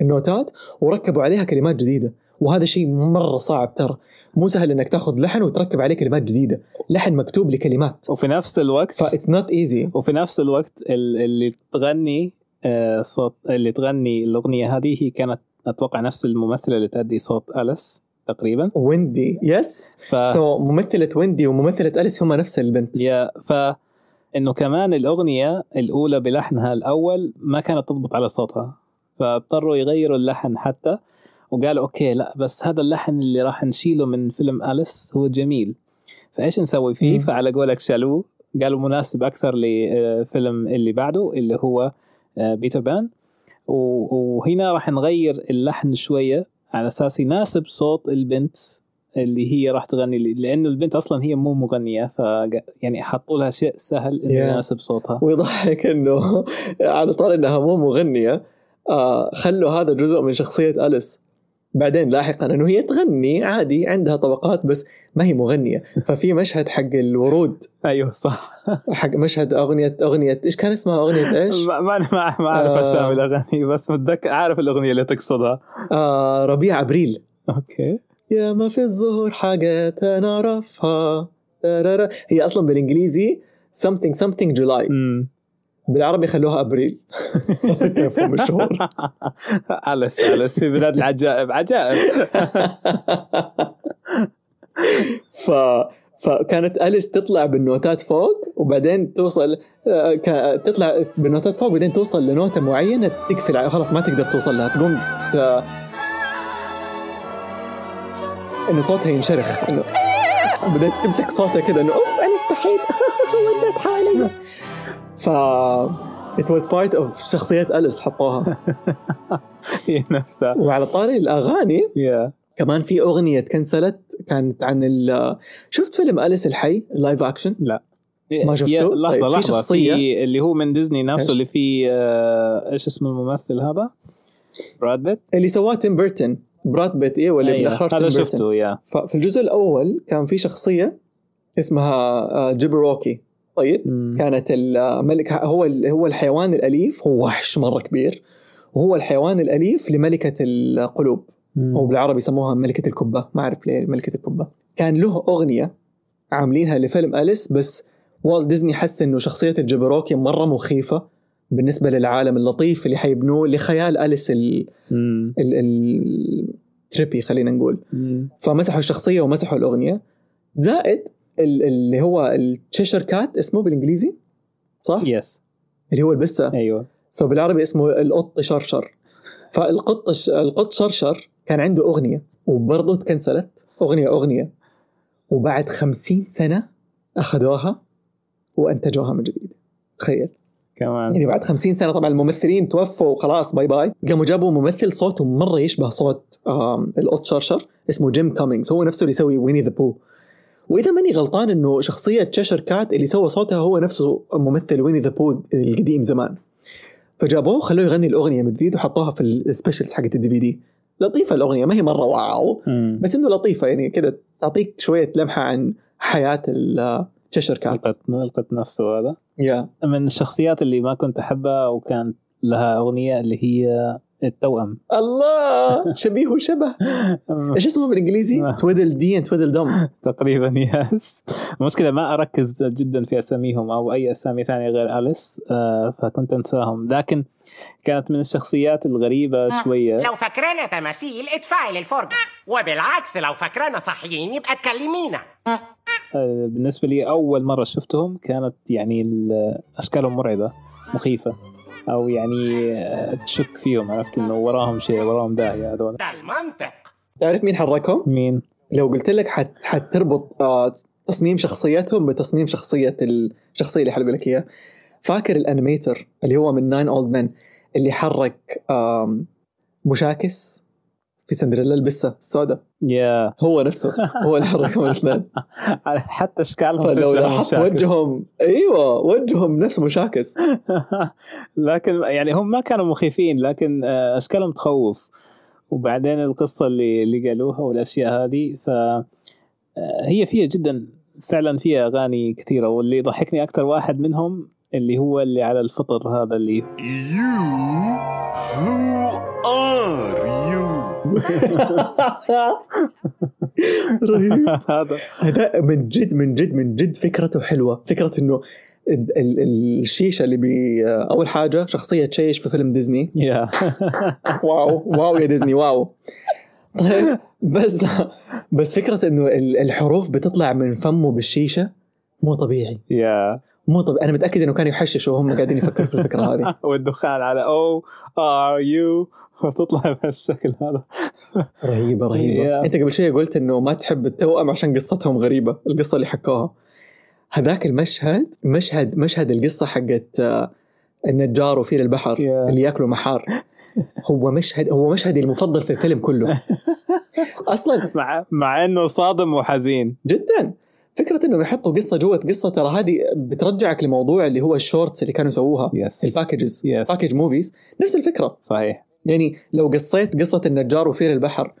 النوتات وركبوا عليها كلمات جديدة، وهذا شيء مرة صعب ترى، مو سهل إنك تأخذ لحن وتركب عليه كلمات جديدة، لحن مكتوب لكلمات وفي نفس الوقت فإتس نوت إيزي. وفي نفس الوقت اللي تغني صوت اللي تغني الأغنية هذه هي كانت أتوقع نفس الممثلة اللي تأدي صوت أليس تقريبا، ويندي. يس ممثلة ويندي وممثلة أليس هما نفس البنت. إنه كمان الأغنية الأولى بلحنها الأول ما كانت تضبط على صوتها، فاضطروا يغيروا اللحن حتى، وقالوا أوكي لا بس هذا اللحن اللي راح نشيله من فيلم أليس هو جميل، فإيش نسوي فيه؟ فعلى قولك شالوه، قالوا مناسب أكثر لفيلم اللي بعده اللي هو بيتر بان، وهنا راح نغير اللحن شوية على أساس يناسب صوت البنت اللي هي راح تغني، لأنه البنت أصلا هي مو مغنية، يعني حطوا لها شيء سهل إنه يناسب صوتها. ويضحك إنه على طار إنها مو مغنية خلوا هذا جزء من شخصية أليس بعدين لاحقا إنه هي تغني عادي، عندها طبقات بس ما هي مغنية. ففي مشهد حق الورود أيوه صح، حق مشهد أغنية إيش كان اسمها؟ أغنية إيش؟ ما أعرف أسامي الأغاني بس متذكر عارف الأغنية اللي تقصدها ربيع أبريل. أوكي يا ما في الظهور حاجات نعرفها، هي أصلا بالإنجليزي something July بالعربي خلوها أبريل. كيف مشهور أليس في بلاد العجائب عجائب. فكانت أليس تطلع بالنوتات فوق وبعدين توصل، تطلع بالنوتات فوق وبعدين توصل لنوتة معينة تقفل خلاص ما تقدر توصل لها، تقوم إن صوتها ينشرخ، إنه بدأت تمسك صوتها كده إنه أوف أنا استحيت ودت حوالي. it was part of شخصية أليس حطوها هي نفسها. وعلى طاري الأغاني كمان في أغنية كانت عن شفت فيلم أليس الحي لايف أكشن؟ لا ما شفته. لحظة في شخصية في اللي هو من ديزني نفسه اللي فيه إيش اسم الممثل هذا؟ براد بيت اللي سواه تيم بيرتون. براد بيت إيه ولا بالأخر هذا شفته في الجزء الأول كان في شخصية اسمها جيبروكي. طيب كانت الملك هو الحيوان الأليف، هو وحش مرة كبير وهو الحيوان الأليف لملكة القلوب أو بالعربي يسموها ملكة الكبة، ما أعرف ليه ملكة الكبة. كان له أغنية عاملينها لفيلم أليس بس والت ديزني حس إنه شخصية الجبروكي مرة مخيفة بالنسبة للعالم اللطيف اللي حيبنوه لخيال أليس التريبي خلينا نقول. فمسحوا الشخصية ومسحوا الأغنية، زائد اللي هو التشيشر كات اسمه بالانجليزي صح؟ يس اللي هو البسة. ايوه سو بالعربي اسمه القط شرشر. فالقط شرشر كان عنده اغنيه وبرضه اتكنسلت اغنيه وبعد 50 سنه اخذوها وانتجوها من جديد. تخيل كمان يعني بعد 50 سنه طبعا الممثلين توفوا وخلاص باي باي، قاموا جابوا ممثل صوته مره يشبه صوت القط شرشر اسمه جيم كامينجز، هو نفسه اللي يسوي ويني ذا بو. واذا ماني غلطان انه شخصيه تشيشر كات اللي سوى صوتها هو نفسه ممثل ويني ذا بو القديم زمان، فجابوه خلوه يغني الاغنيه من جديد وحطوها في السبيشلز حقت الدي في دي. لطيفه الاغنيه، ما هي مره واو بس انه لطيفه يعني كده، تعطيك شويه لمحه عن حياه تشيشر كات. لقيت نفسه هذا من الشخصيات اللي ما كنت احبها وكان لها اغنيه اللي هي التوأم. الله شبيه وشبه. ايش اسمه بالانجليزي؟ تويدلدي اند تويدلدم تقريبا. يس المشكله ما اركز جدا في اساميهم او اي اسامي ثانيه غير أليس، فكنت انساهم، لكن كانت من الشخصيات الغريبه شويه. لو فكرنا تماثيل ادفعي للفرجه، وبالعكس لو فكرنا صحيين يبقى تكلمينا. بالنسبه لي اول مره شفتهم كانت يعني اشكالهم مرعبه مخيفه، أو يعني تشك فيهم، عرفت إنه وراهم شيء، وراهم داعي هذول. المنطق. تعرف مين حركهم؟ مين؟ لو قلت لك حتربط تصميم شخصياتهم بتصميم الشخصية اللي حلقوا لك إياه. فاكر الأنيميتر اللي هو من ناين أولد مان اللي حرك مشاكس في سندريلا البسة السوداء. هو نفسه، هو اللي حركهم الاثنين. حتى اشكالهم تشبه وجههم. ايوه وجههم نفس مشاكس. لكن يعني هم ما كانوا مخيفين، لكن اشكالهم تخوف. وبعدين القصه اللي قالوها والاشياء هذه، فهي فيها جدا فعلا، فيها اغاني كثيره. واللي ضحكني اكثر واحد منهم اللي هو اللي على الفطر هذا اللي رهيب. هذا من جد فكرته حلوة. فكرة انه الشيشة اللي اول حاجة شخصية تشيش في فيلم ديزني. واو يا ديزني واو. طيب بس فكرة انه الحروف بتطلع من فمه بالشيشة مو طبيعي. مو طبيعي، انا متأكد انه كانوا يحششوا وهم قاعدين يفكروا في الفكرة هذه. والدخان على ORU وتطلع بهالشكل هذا. رهيبة. أنت قبل شوية قلت إنه ما تحب التوأم عشان قصتهم غريبة، القصة اللي حكوها. هذاك المشهد مشهد القصة حقت النجار وفيل البحر اللي يأكلوا محار. هو مشهد المفضل في الفيلم كله أصلاً، مع إنه صادم وحزين جداً. فكرة إنه بيحطوا قصة جوة قصة، ترى هذه بترجعك لموضوع اللي هو الشورتس اللي كانوا يسووها. الباكجز، باكج موفيز، نفس الفكرة صحيح. يعني لو قصيت قصة النجار وفيل البحر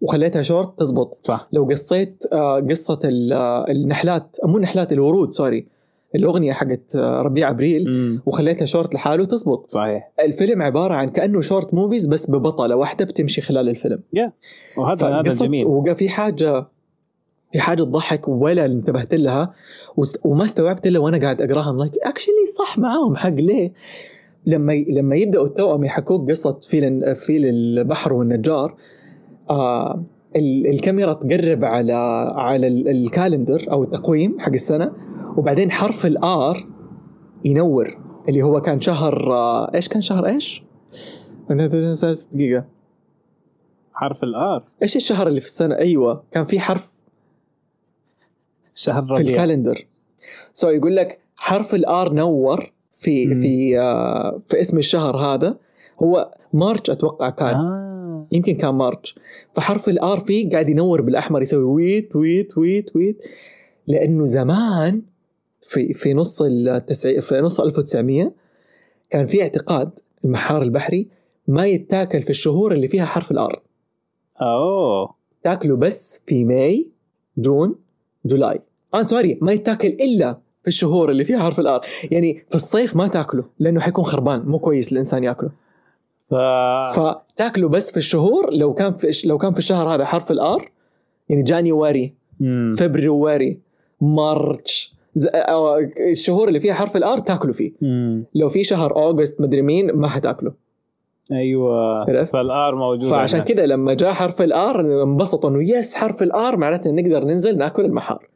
وخليتها شورت تزبط صح. لو قصيت قصة النحلات، مو النحلات، الورود، سوري، الأغنية حقت ربيع أبريل وخليتها شورت لحاله تزبط صحيح. الفيلم عبارة عن كأنه شورت موفيز بس ببطلة واحدة بتمشي خلال الفيلم. وهذا جميل. وقا في حاجة تضحك ولا انتبهت لها وما استوعبت لها وأنا قاعد أقراها. I'm like actually صح معاهم حق. ليه لما يبدأوا التوأم يحكوك قصة فيل البحر والنجار، الكاميرا تقرب على الكالندر أو التقويم حق السنة، وبعدين حرف الآر ينور اللي هو كان شهر إيش؟ دقيقة، حرف الآر إيش الشهر اللي في السنة؟ أيوة كان في حرف شهر في الكالندر. يقول لك حرف الآر نور في اسم الشهر هذا، هو مارتش أتوقع كان. يمكن كان مارتش. فحرف الآر فيه قاعد ينور بالأحمر يسوي ويت ويت ويت ويت، لأنه زمان في نص في نص 1900 كان في اعتقاد المحار البحري ما يتاكل في الشهور اللي فيها حرف الآر. تاكله بس في ماي، جون، جولاي. ما يتاكل إلا في الشهور اللي فيها حرف الآر. يعني في الصيف ما تاكله لأنه حيكون خربان، مو كويس الإنسان يأكله. فتاكله بس في الشهور. لو كان في الشهر هذا حرف الآر، يعني جانيواري، فبراير، مارتش، الشهور اللي فيها حرف الآر تاكله فيه. لو في شهر أوغست مدري مين ما حتاكله. أيوة فالآر موجود. فعشان كده لما جاء حرف الآر انبسطوا إنه يس حرف الآر، معناته نقدر ننزل نأكل المحار.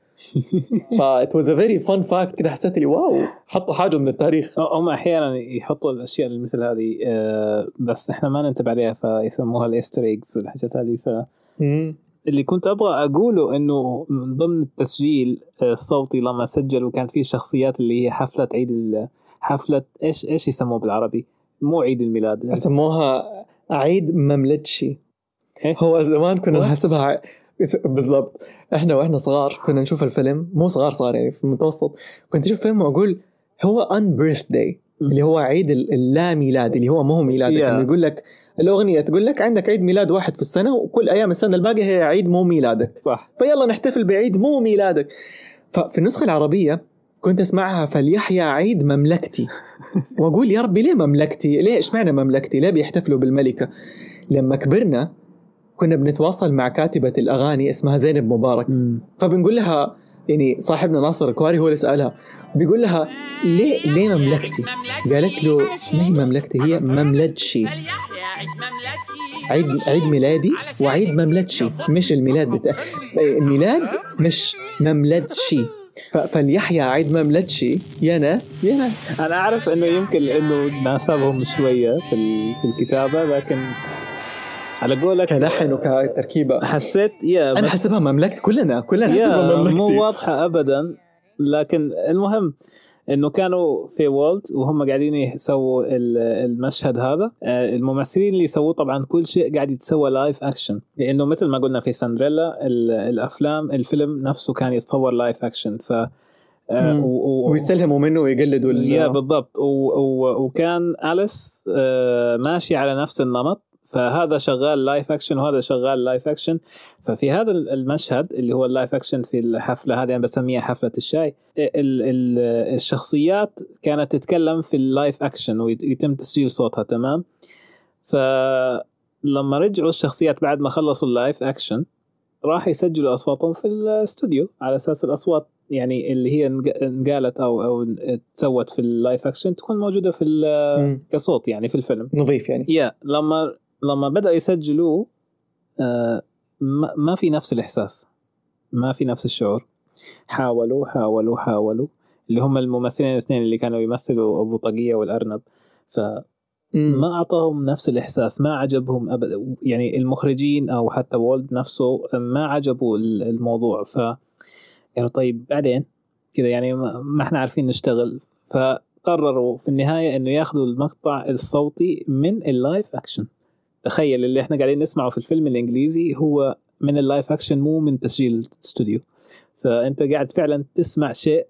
فا it was a very fun fact كده. حسيت لي واو حطوا حاجة من التاريخ. هم أحيانا يحطوا الأشياء مثل هذه بس إحنا ما ننتبه عليها فيسموها الإيستر إيجز والحاجات هذه. اللي كنت أبغى أقوله إنه من ضمن التسجيل الصوتي لما سجل وكانت فيه الشخصيات اللي هي حفلة عيد حفلة إيش يسموه بالعربي مو عيد الميلاد يسموها عيد مملتشي. هو زمان كنا نحسبها بالضبط. احنا صغار كنا نشوف الفيلم مو صغار يعني في المتوسط كنت اشوف فيلم واقول هو Unbirthday اللي هو عيد اللاميلاد اللي هو مو ميلادك yeah. يعني يقول لك الاغنيه تقول لك عندك عيد ميلاد واحد في السنه وكل ايام السنه الباقيه هي عيد مو ميلادك صح. فيلا نحتفل بعيد مو ميلادك. ففي النسخه العربيه كنت اسمعها فليحيا عيد مملكتي واقول يا ربي ليه مملكتي؟ ليه ايش معنى مملكتي؟ ليه بيحتفلوا بالملكه؟ لما كبرنا كنا بنتواصل مع كاتبة الأغاني اسمها زينب مبارك فبنقول لها يعني صاحبنا ناصر الكواري هو اللي سألها بيقول لها ليه مملكتي؟ قالت له ليه مملكتي؟ هي مملتشي عيد ميلادي وعيد مملتشي مش الميلاد الميلاد مش مملتشي فاليحيى عيد مملتشي يا ناس يا ناس. أنا أعرف أنه يمكن أنه ناسبهم شوية في الكتابة لكن على قولك كلحن وكتركيبة حسيت يا أنا حسبها مملكة كلنا حسبها مملكتي مو واضحة أبدا. لكن المهم إنه كانوا في وولت وهم قاعدين يسووا المشهد هذا. الممثلين اللي يسووه طبعا كل شيء قاعد يتسوى لايف أكشن لأنه مثل ما قلنا في سندريلا الفيلم نفسه كان يتصور لايف أكشن ف ويستلهموا منه ويقلدوا يا بالضبط. وكان أليس ماشي على نفس النمط فهذا شغال لايف أكشن وهذا شغال لايف أكشن. ففي هذا المشهد اللي هو اللايف أكشن في الحفلة هذه أنا بسميها حفلة الشاي الشخصيات كانت تتكلم في اللايف أكشن ويتم تسجيل صوتها تمام. فلما رجعوا الشخصيات بعد ما خلصوا اللايف أكشن راح يسجلوا أصواتهم في الاستوديو على أساس الأصوات يعني اللي هي انقالت أو تسوت في اللايف أكشن تكون موجودة في كصوت يعني في الفيلم نظيف يعني يا لما بدأ يسجلوه ما في نفس الإحساس ما في نفس الشعور. حاولوا اللي هم الممثلين الاثنين اللي كانوا يمثلوا أبو طقية والأرنب فما أعطاهم نفس الإحساس ما عجبهم أبدا يعني المخرجين أو حتى وولد نفسه ما عجبوا الموضوع. ف يعني طيب بعدين كده يعني ما احنا عارفين نشتغل فقرروا في النهاية أنه ياخدوا المقطع الصوتي من اللايف أكشن. تخيل اللي احنا قاعدين نسمعه في الفيلم الانجليزي هو من اللايف اكشن مو من تسجيل استوديو. فانت قاعد فعلا تسمع شيء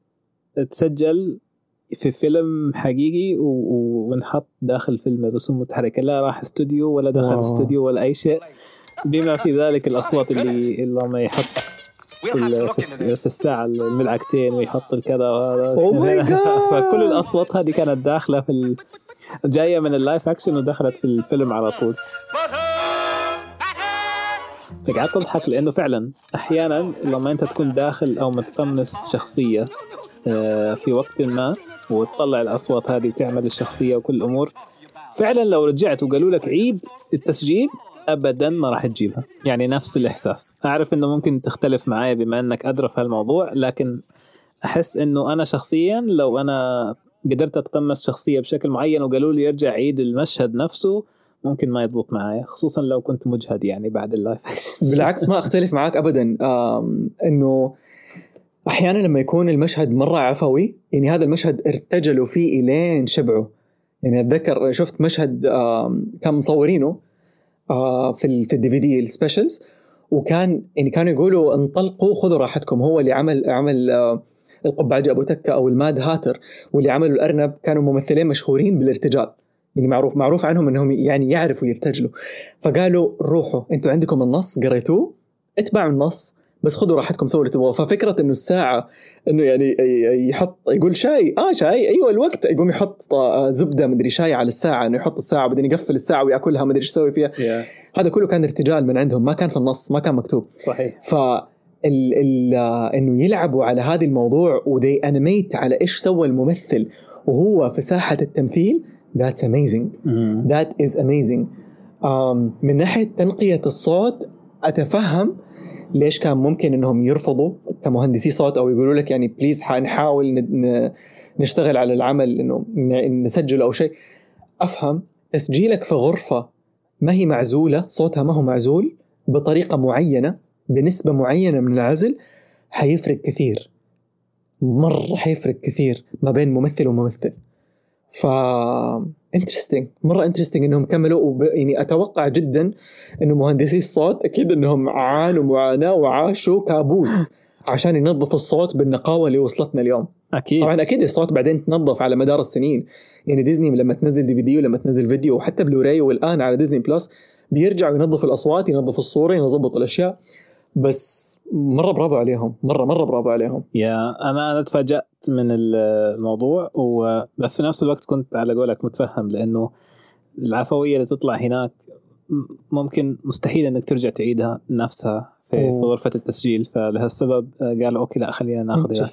تسجل في فيلم حقيقي ونحط داخل فيلم رسوم متحركه لا راح استوديو ولا دخل استوديو ولا اي شيء بما في ذلك الاصوات اللي ما يحط في الساعه الملعقتين ويحط الكذا وهذا فكل الاصوات هذه كانت داخله في جاية من اللايف أكشن ودخلت في الفيلم على طول. فقعدت أضحك لأنه فعلا أحيانا لما أنت تكون داخل أو متقمص شخصية في وقت ما وتطلع الأصوات هذه وتعمل الشخصية وكل الأمور فعلا لو رجعت وقالوا لك عيد التسجيل أبدا ما راح تجيبها يعني نفس الإحساس. أعرف أنه ممكن تختلف معايا بما أنك أدرى في هالموضوع لكن أحس أنه أنا شخصيا لو أنا قدرت أتقمص شخصية بشكل معين وقالوا لي يرجع عيد المشهد نفسه ممكن ما يضبط معايا خصوصا لو كنت مجهد يعني بعد اللايف أكشن. بالعكس ما أختلف معاك أبدا إنه أحيانا لما يكون المشهد مرة عفوي يعني هذا المشهد ارتجلوا فيه إلين شبعوا. يعني أتذكر شفت مشهد كان مصورينه في الديفيدي السبيشلز وكان يعني كانوا يقولوا انطلقوا خذوا راحتكم. هو اللي عمل القبعجة أبو تكة أو الماد هاتر واللي عملوا الأرنب كانوا ممثلين مشهورين بالارتجال يعني معروف عنهم أنهم يعني يعرفوا يرتجلوا. فقالوا روحوا أنتوا عندكم النص قريتوه اتبعوا النص بس خذوا راحتكم سووا اللي تبغوه. ففكرة أنه الساعة أنه يعني يحط يقول شاي شاي أيوة الوقت يقوم يحط زبدة مدري شاي على الساعة أنه يحط الساعة وبعدين يقفل الساعة ويأكلها مدري شو يسوي فيها هذا كله كان ارتجال من عندهم ما كان في النص ما كان مكتوب صحيح. ف إنه يلعبوا على هذا الموضوع ودي أنميت على إيش سوى الممثل وهو في ساحة التمثيل that is amazing. من ناحية تنقية الصوت أتفهم ليش كان ممكن انهم يرفضوا كمهندسي صوت او يقولوا لك يعني بليز حنحاول نشتغل على العمل انه نسجل او شيء. افهم تسجيلك في غرفة ما هي معزولة، صوتها ما هو معزول بطريقة معينة بنسبة معينة من العزل، حيفرق كثير مرة، حيفرق كثير ما بين ممثل وممثل. انترستينج مرة، انترستينج انهم كملوا. يعني اتوقع جدا انه مهندسي الصوت اكيد انهم عانوا معاناة وعاشوا كابوس عشان ينظفوا الصوت بالنقاوة اللي وصلتنا اليوم. اكيد طبعا اكيد الصوت بعدين تنظف على مدار السنين. يعني ديزني لما تنزل DVD ولما تنزل فيديو وحتى بلوراي والان على ديزني بلس بيرجعوا ينظفوا الاصوات، ينظفوا الصورة، ينظبطوا الاشياء. بس مرة برافو عليهم، مرة مرة برافو عليهم. يا أنا تفاجأت من الموضوع، وبس في نفس الوقت كنت على قولك متفهم، لأنه العفوية اللي تطلع هناك ممكن مستحيل أنك ترجع تعيدها نفسها في غرفة التسجيل، فلهالسبب قالوا أوكي لا خلينا ناخذها.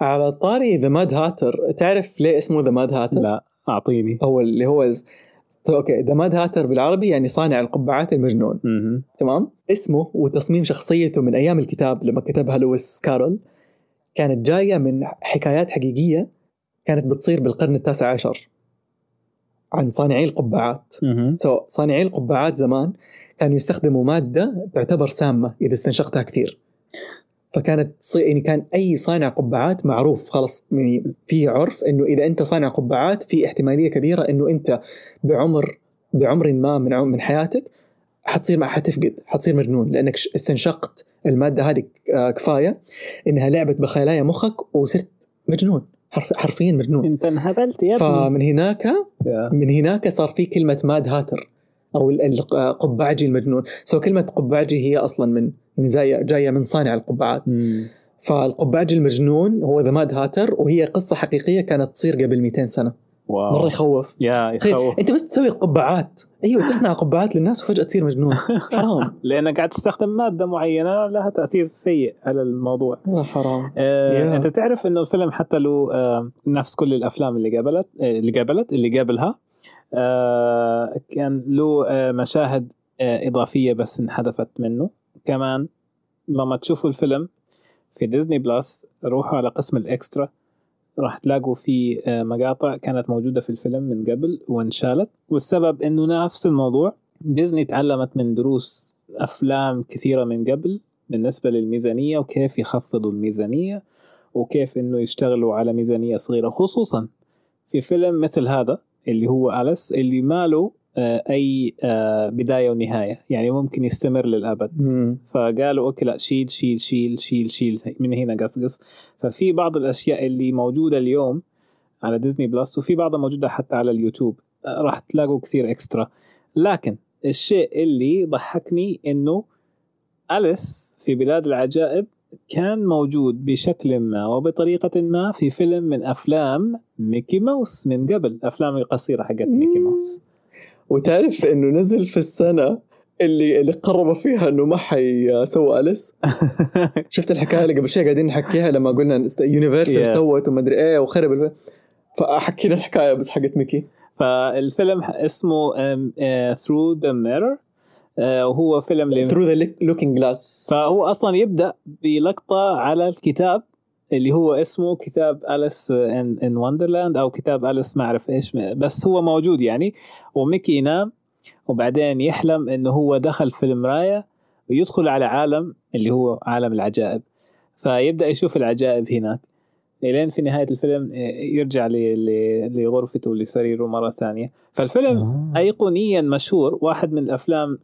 على طاري The Mad Hatter، تعرف ليه اسمه The Mad Hatter؟ لا أعطيني. أول اللي هو اوكي The Mad Hatter بالعربي يعني صانع القبعات المجنون. تمام. اسمه وتصميم شخصيته من ايام الكتاب لما كتبها لويس كارول، كانت جايه من حكايات حقيقيه كانت بتصير بالقرن 19 عن صانعي القبعات. صانعي القبعات زمان كانوا يستخدموا ماده تعتبر سامه اذا استنشقتها كثير، فكانت يعني كان اي صانع قبعات معروف خلاص، يعني في عرف انه اذا انت صانع قبعات في احتماليه كبيره انه انت بعمر ما من حياتك حتصير حتصير مجنون، لانك استنشقت الماده هذه كفايه انها لعبت بخلايا مخك وصرت مجنون، حرفيا مجنون، انت انهبلت يا ابني. فمن هناك صار في كلمه ماد هاتر او القبعجي المجنون. سو كلمه قبعجي هي اصلا من جايه من صانع القبعات. فالقبعجي المجنون هو ذا ماد هاتر، وهي قصه حقيقيه كانت تصير قبل 200 سنه. واو. مره يخوف. يخوف. انت بس تسوي قبعات، ايوه تصنع قبعات للناس وفجاه تصير مجنون، حرام. لانك قاعد تستخدم ماده معينه لها تاثير سيء على الموضوع، حرام. انت تعرف انه الفيلم حتى له نفس كل الافلام اللي قابلها كان له مشاهد إضافية بس انحذفت منه. كمان لما تشوفوا الفيلم في ديزني بلس روحوا على قسم الإكسترا، راح تلاقوا في مقاطع كانت موجودة في الفيلم من قبل وانشالت، والسبب إنه نفس الموضوع. ديزني تعلمت من دروس أفلام كثيرة من قبل بالنسبة للميزانية، وكيف يخفضوا الميزانية وكيف إنه يشتغلوا على ميزانية صغيرة، خصوصا في فيلم مثل هذا اللي هو أليس، اللي ماله أي بداية ونهاية، يعني ممكن يستمر للأبد. فقالوا أوكي لا شيل شيل شيل شيل شيل من هنا، قص. ففي بعض الأشياء اللي موجودة اليوم على ديزني بلس، وفي بعضها موجودة حتى على اليوتيوب، راح تلاقوا كثير إكسترا. لكن الشيء اللي ضحكني إنه أليس في بلاد العجائب كان موجود بشكل ما وبطريقة ما في فيلم من أفلام ميكي موس من قبل، أفلام القصيرة حقت ميكي موس. وتعرف إنه نزل في السنة اللي قربوا فيها إنه ما حيسوي أليس. شفت الحكاية اللي قبل شوي قاعدين نحكيها لما قلنا يونيفرسال سوت وما أدري إيه وخرب فحكينا الحكاية بس حقت ميكي. فالفيلم اسمه Through the Mirror، وهو فيلم Through the Looking Glass. فهو أصلا يبدأ بلقطة على الكتاب اللي هو اسمه كتاب أليس إن وندرلاند أو كتاب أليس ما أعرف إيش، بس هو موجود يعني. وميكي ينام وبعدين يحلم إنه هو دخل في المراية ويدخل على عالم اللي هو عالم العجائب، فيبدأ يشوف العجائب هناك، لين في نهاية الفيلم يرجع لغرفته ولسريره مرة ثانية. فالفيلم أيقونيا مشهور، واحد من الأفلام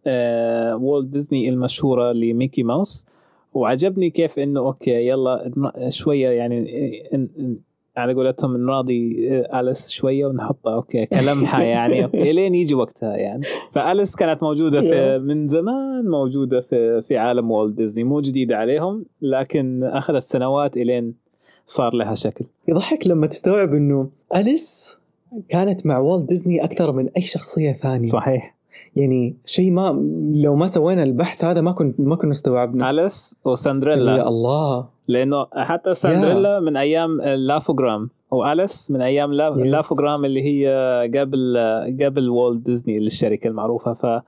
والت ديزني المشهورة لميكي موس. وعجبني كيف إنه أوكي يلا شوية يعني على قولتهم نراضي أليس شوية ونحطها أوكي كلمحة يعني أوكي لين يجي وقتها يعني. فأليس كانت موجودة من زمان، موجودة في عالم والت ديزني، مو جديدة عليهم، لكن أخذت سنوات إلين صار لها شكل. يضحك لما تستوعب إنه أليس كانت مع والت ديزني أكثر من أي شخصية ثانية. صحيح. يعني شيء ما لو ما سوينا البحث هذا ما كنا استوعبنا. أليس وسندريلا. يا الله. لأنه حتى سندريلا من أيام لافوغرام، وأليس من أيام لافوغرام اللي هي قبل والت ديزني الشركة المعروفة.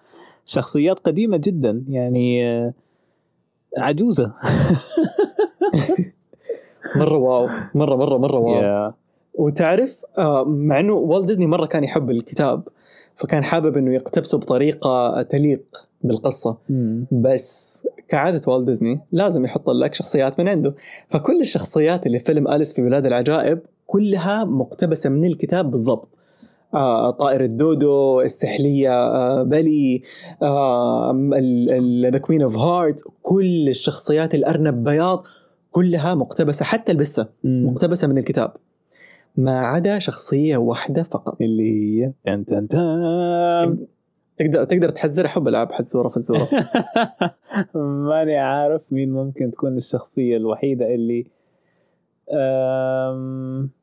فشخصيات قديمة جدا يعني. عجوزة. مرة واو، مرة مرة مرة واو. وتعرف مع أنه والت ديزني مرة كان يحب الكتاب، فكان حابب أنه يقتبسه بطريقة تليق بالقصة، بس كعادة والت ديزني لازم يحط لك شخصيات من عنده. فكل الشخصيات اللي في فيلم أليس في بلاد العجائب كلها مقتبسة من الكتاب بالضبط. طائر الدودو، السحلية، بلي، The Queen of Hearts، كل الشخصيات، الأرنب بياض، كلها مقتبسة، حتى البسة مقتبسة من الكتاب، ما عدا شخصية واحدة فقط اللي هي تقدر تحذر حب العاب حزورة في الزورة. ماني عارف مين ممكن تكون الشخصية الوحيدة اللي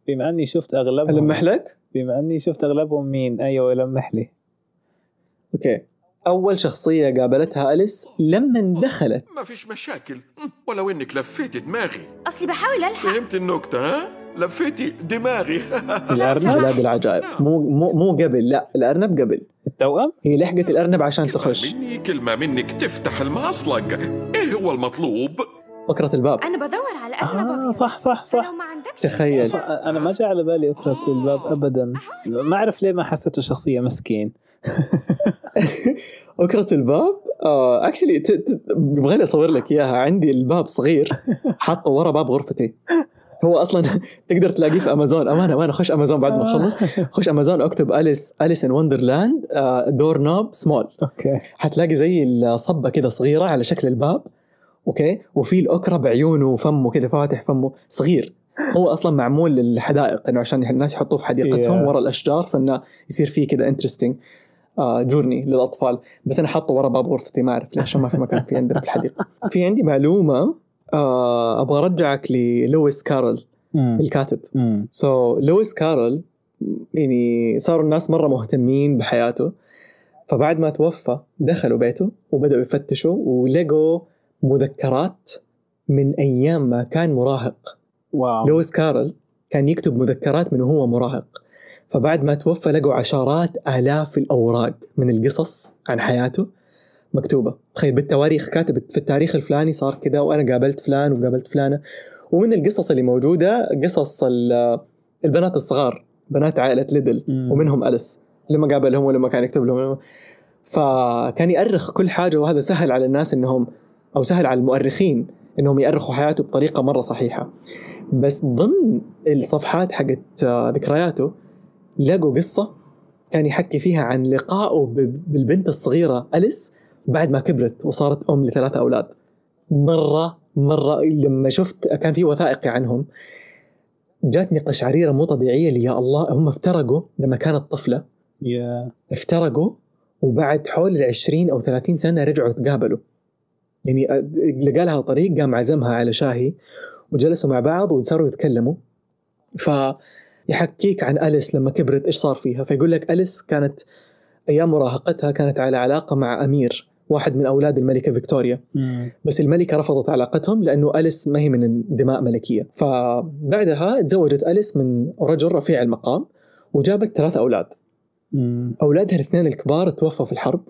بما أني شفت أغلبهم. ألمح لك؟ بما أني شفت أغلبهم مين؟ أيوة ألمح لي. أوكي، أول شخصية قابلتها أليس لما دخلت. ما فيش مشاكل، ولو إنك لفيت دماغي. أصلي بحاول ألحق. فهمت النقطة؟ ها؟ لفيتي دماغي. الأرنب بلاد العجائب، مو قبل، لا الأرنب قبل التوأم، هي لحقت الأرنب عشان تخش. كلمة منك تفتح المعصلق. إيه هو المطلوب؟ أكرة الباب. أنا بدور على أرنب. صح. تخيل، أنا ما جاء على بالي أكرة الباب أبدا، ما أعرف ليه ما حسيته شخصية مسكين. أكرة الباب actually بغالي أصور لك إياها. عندي الباب صغير حاطه ورا باب غرفتي، هو أصلا تقدر تلاقيه في أمازون. أمانة خش أمازون بعد ما خلص، خش أمازون أكتب أليس إن وندرلاند دور نوب سمول، حتلاقي زي الصبة كده صغيرة على شكل الباب، أوكي، وفي الأكرة بعيونه وفمه كده، فاتح فمه صغير. هو أصلا معمول للحدائق، إنه عشان الناس يحطوه في حديقتهم ورا الأشجار، فإنه يصير فيه كده interesting جورني للأطفال. بس أنا حاطه ورا باب غرفتي، ما أعرف ليش، ما في مكان في عندنا في الحديقة. في عندي معلومة أبغى أرجعك للويس كارول الكاتب. لويس كارول يعني صاروا الناس مرة مهتمين بحياته، فبعد ما توفى دخلوا بيته وبدأوا يفتشوا ولقوا مذكرات من أيام ما كان مراهق. واو. لويس كارول كان يكتب مذكرات من هو مراهق، فبعد ما توفى لقوا عشرات آلاف الأوراق من القصص عن حياته مكتوبة. تخيل بالتواريخ، كاتب في التاريخ الفلاني صار كذا، وأنا قابلت فلان وقابلت فلانة. ومن القصص اللي موجودة قصص البنات الصغار، بنات عائلة ليدل، ومنهم أليس لما قابلهم ولما كان يكتب لهم. فكان يأرخ كل حاجة، وهذا سهل على الناس إنهم، أو سهل على المؤرخين إنهم يأرخوا حياته بطريقة مرة صحيحة. بس ضمن الصفحات حقت ذكرياته لقوا قصة كان يحكي فيها عن لقائه بالبنت الصغيرة أليس بعد ما كبرت وصارت أم لثلاثة أولاد. مرة لما شفت كان في وثائقي عنهم، جاتني قشعريرة مو طبيعية لي، يا الله، هم افترقوا لما كانت طفلة، افترقوا وبعد حول 20 أو 30 سنة رجعوا تقابلوا. يعني لقى لها طريق، قام عزمها على شاهي وجلسوا مع بعض وصاروا يتكلموا. فيحكيك عن أليس لما كبرت إيش صار فيها، فيقول لك أليس كانت أيام مراهقتها كانت على علاقة مع أمير، واحد من أولاد الملكة فيكتوريا، بس الملكة رفضت علاقتهم لأنه أليس ما هي من دماء ملكية. فبعدها تزوجت أليس من رجل رفيع المقام وجابت 3 أولاد. أولادها الاثنين الكبار توفوا في الحرب،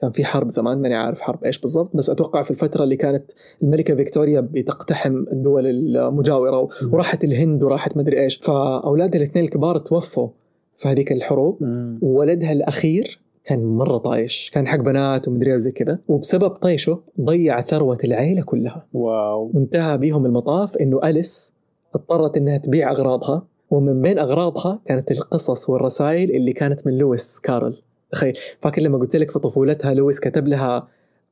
كان في حرب زمان، ماني عارف حرب إيش بالضبط، بس أتوقع في الفترة اللي كانت الملكة فيكتوريا بتقتحم الدول المجاورة، وراحت الهند وراحت مدري إيش. فأولادها الاثنين الكبار توفوا في هذيك الحروب، وولدها الأخير كان مرة طايش، كان حق بنات ومدري وزي كذا، وبسبب طيشه ضيع ثروة العائلة كلها. واو. انتهى بيهم المطاف إنه أليس اضطرت إنها تبيع أغراضها، ومن بين أغراضها كانت القصص والرسائل اللي كانت من لويس كارول. تخيل، فاكر لما قلت لك في طفولتها لويس كتب لها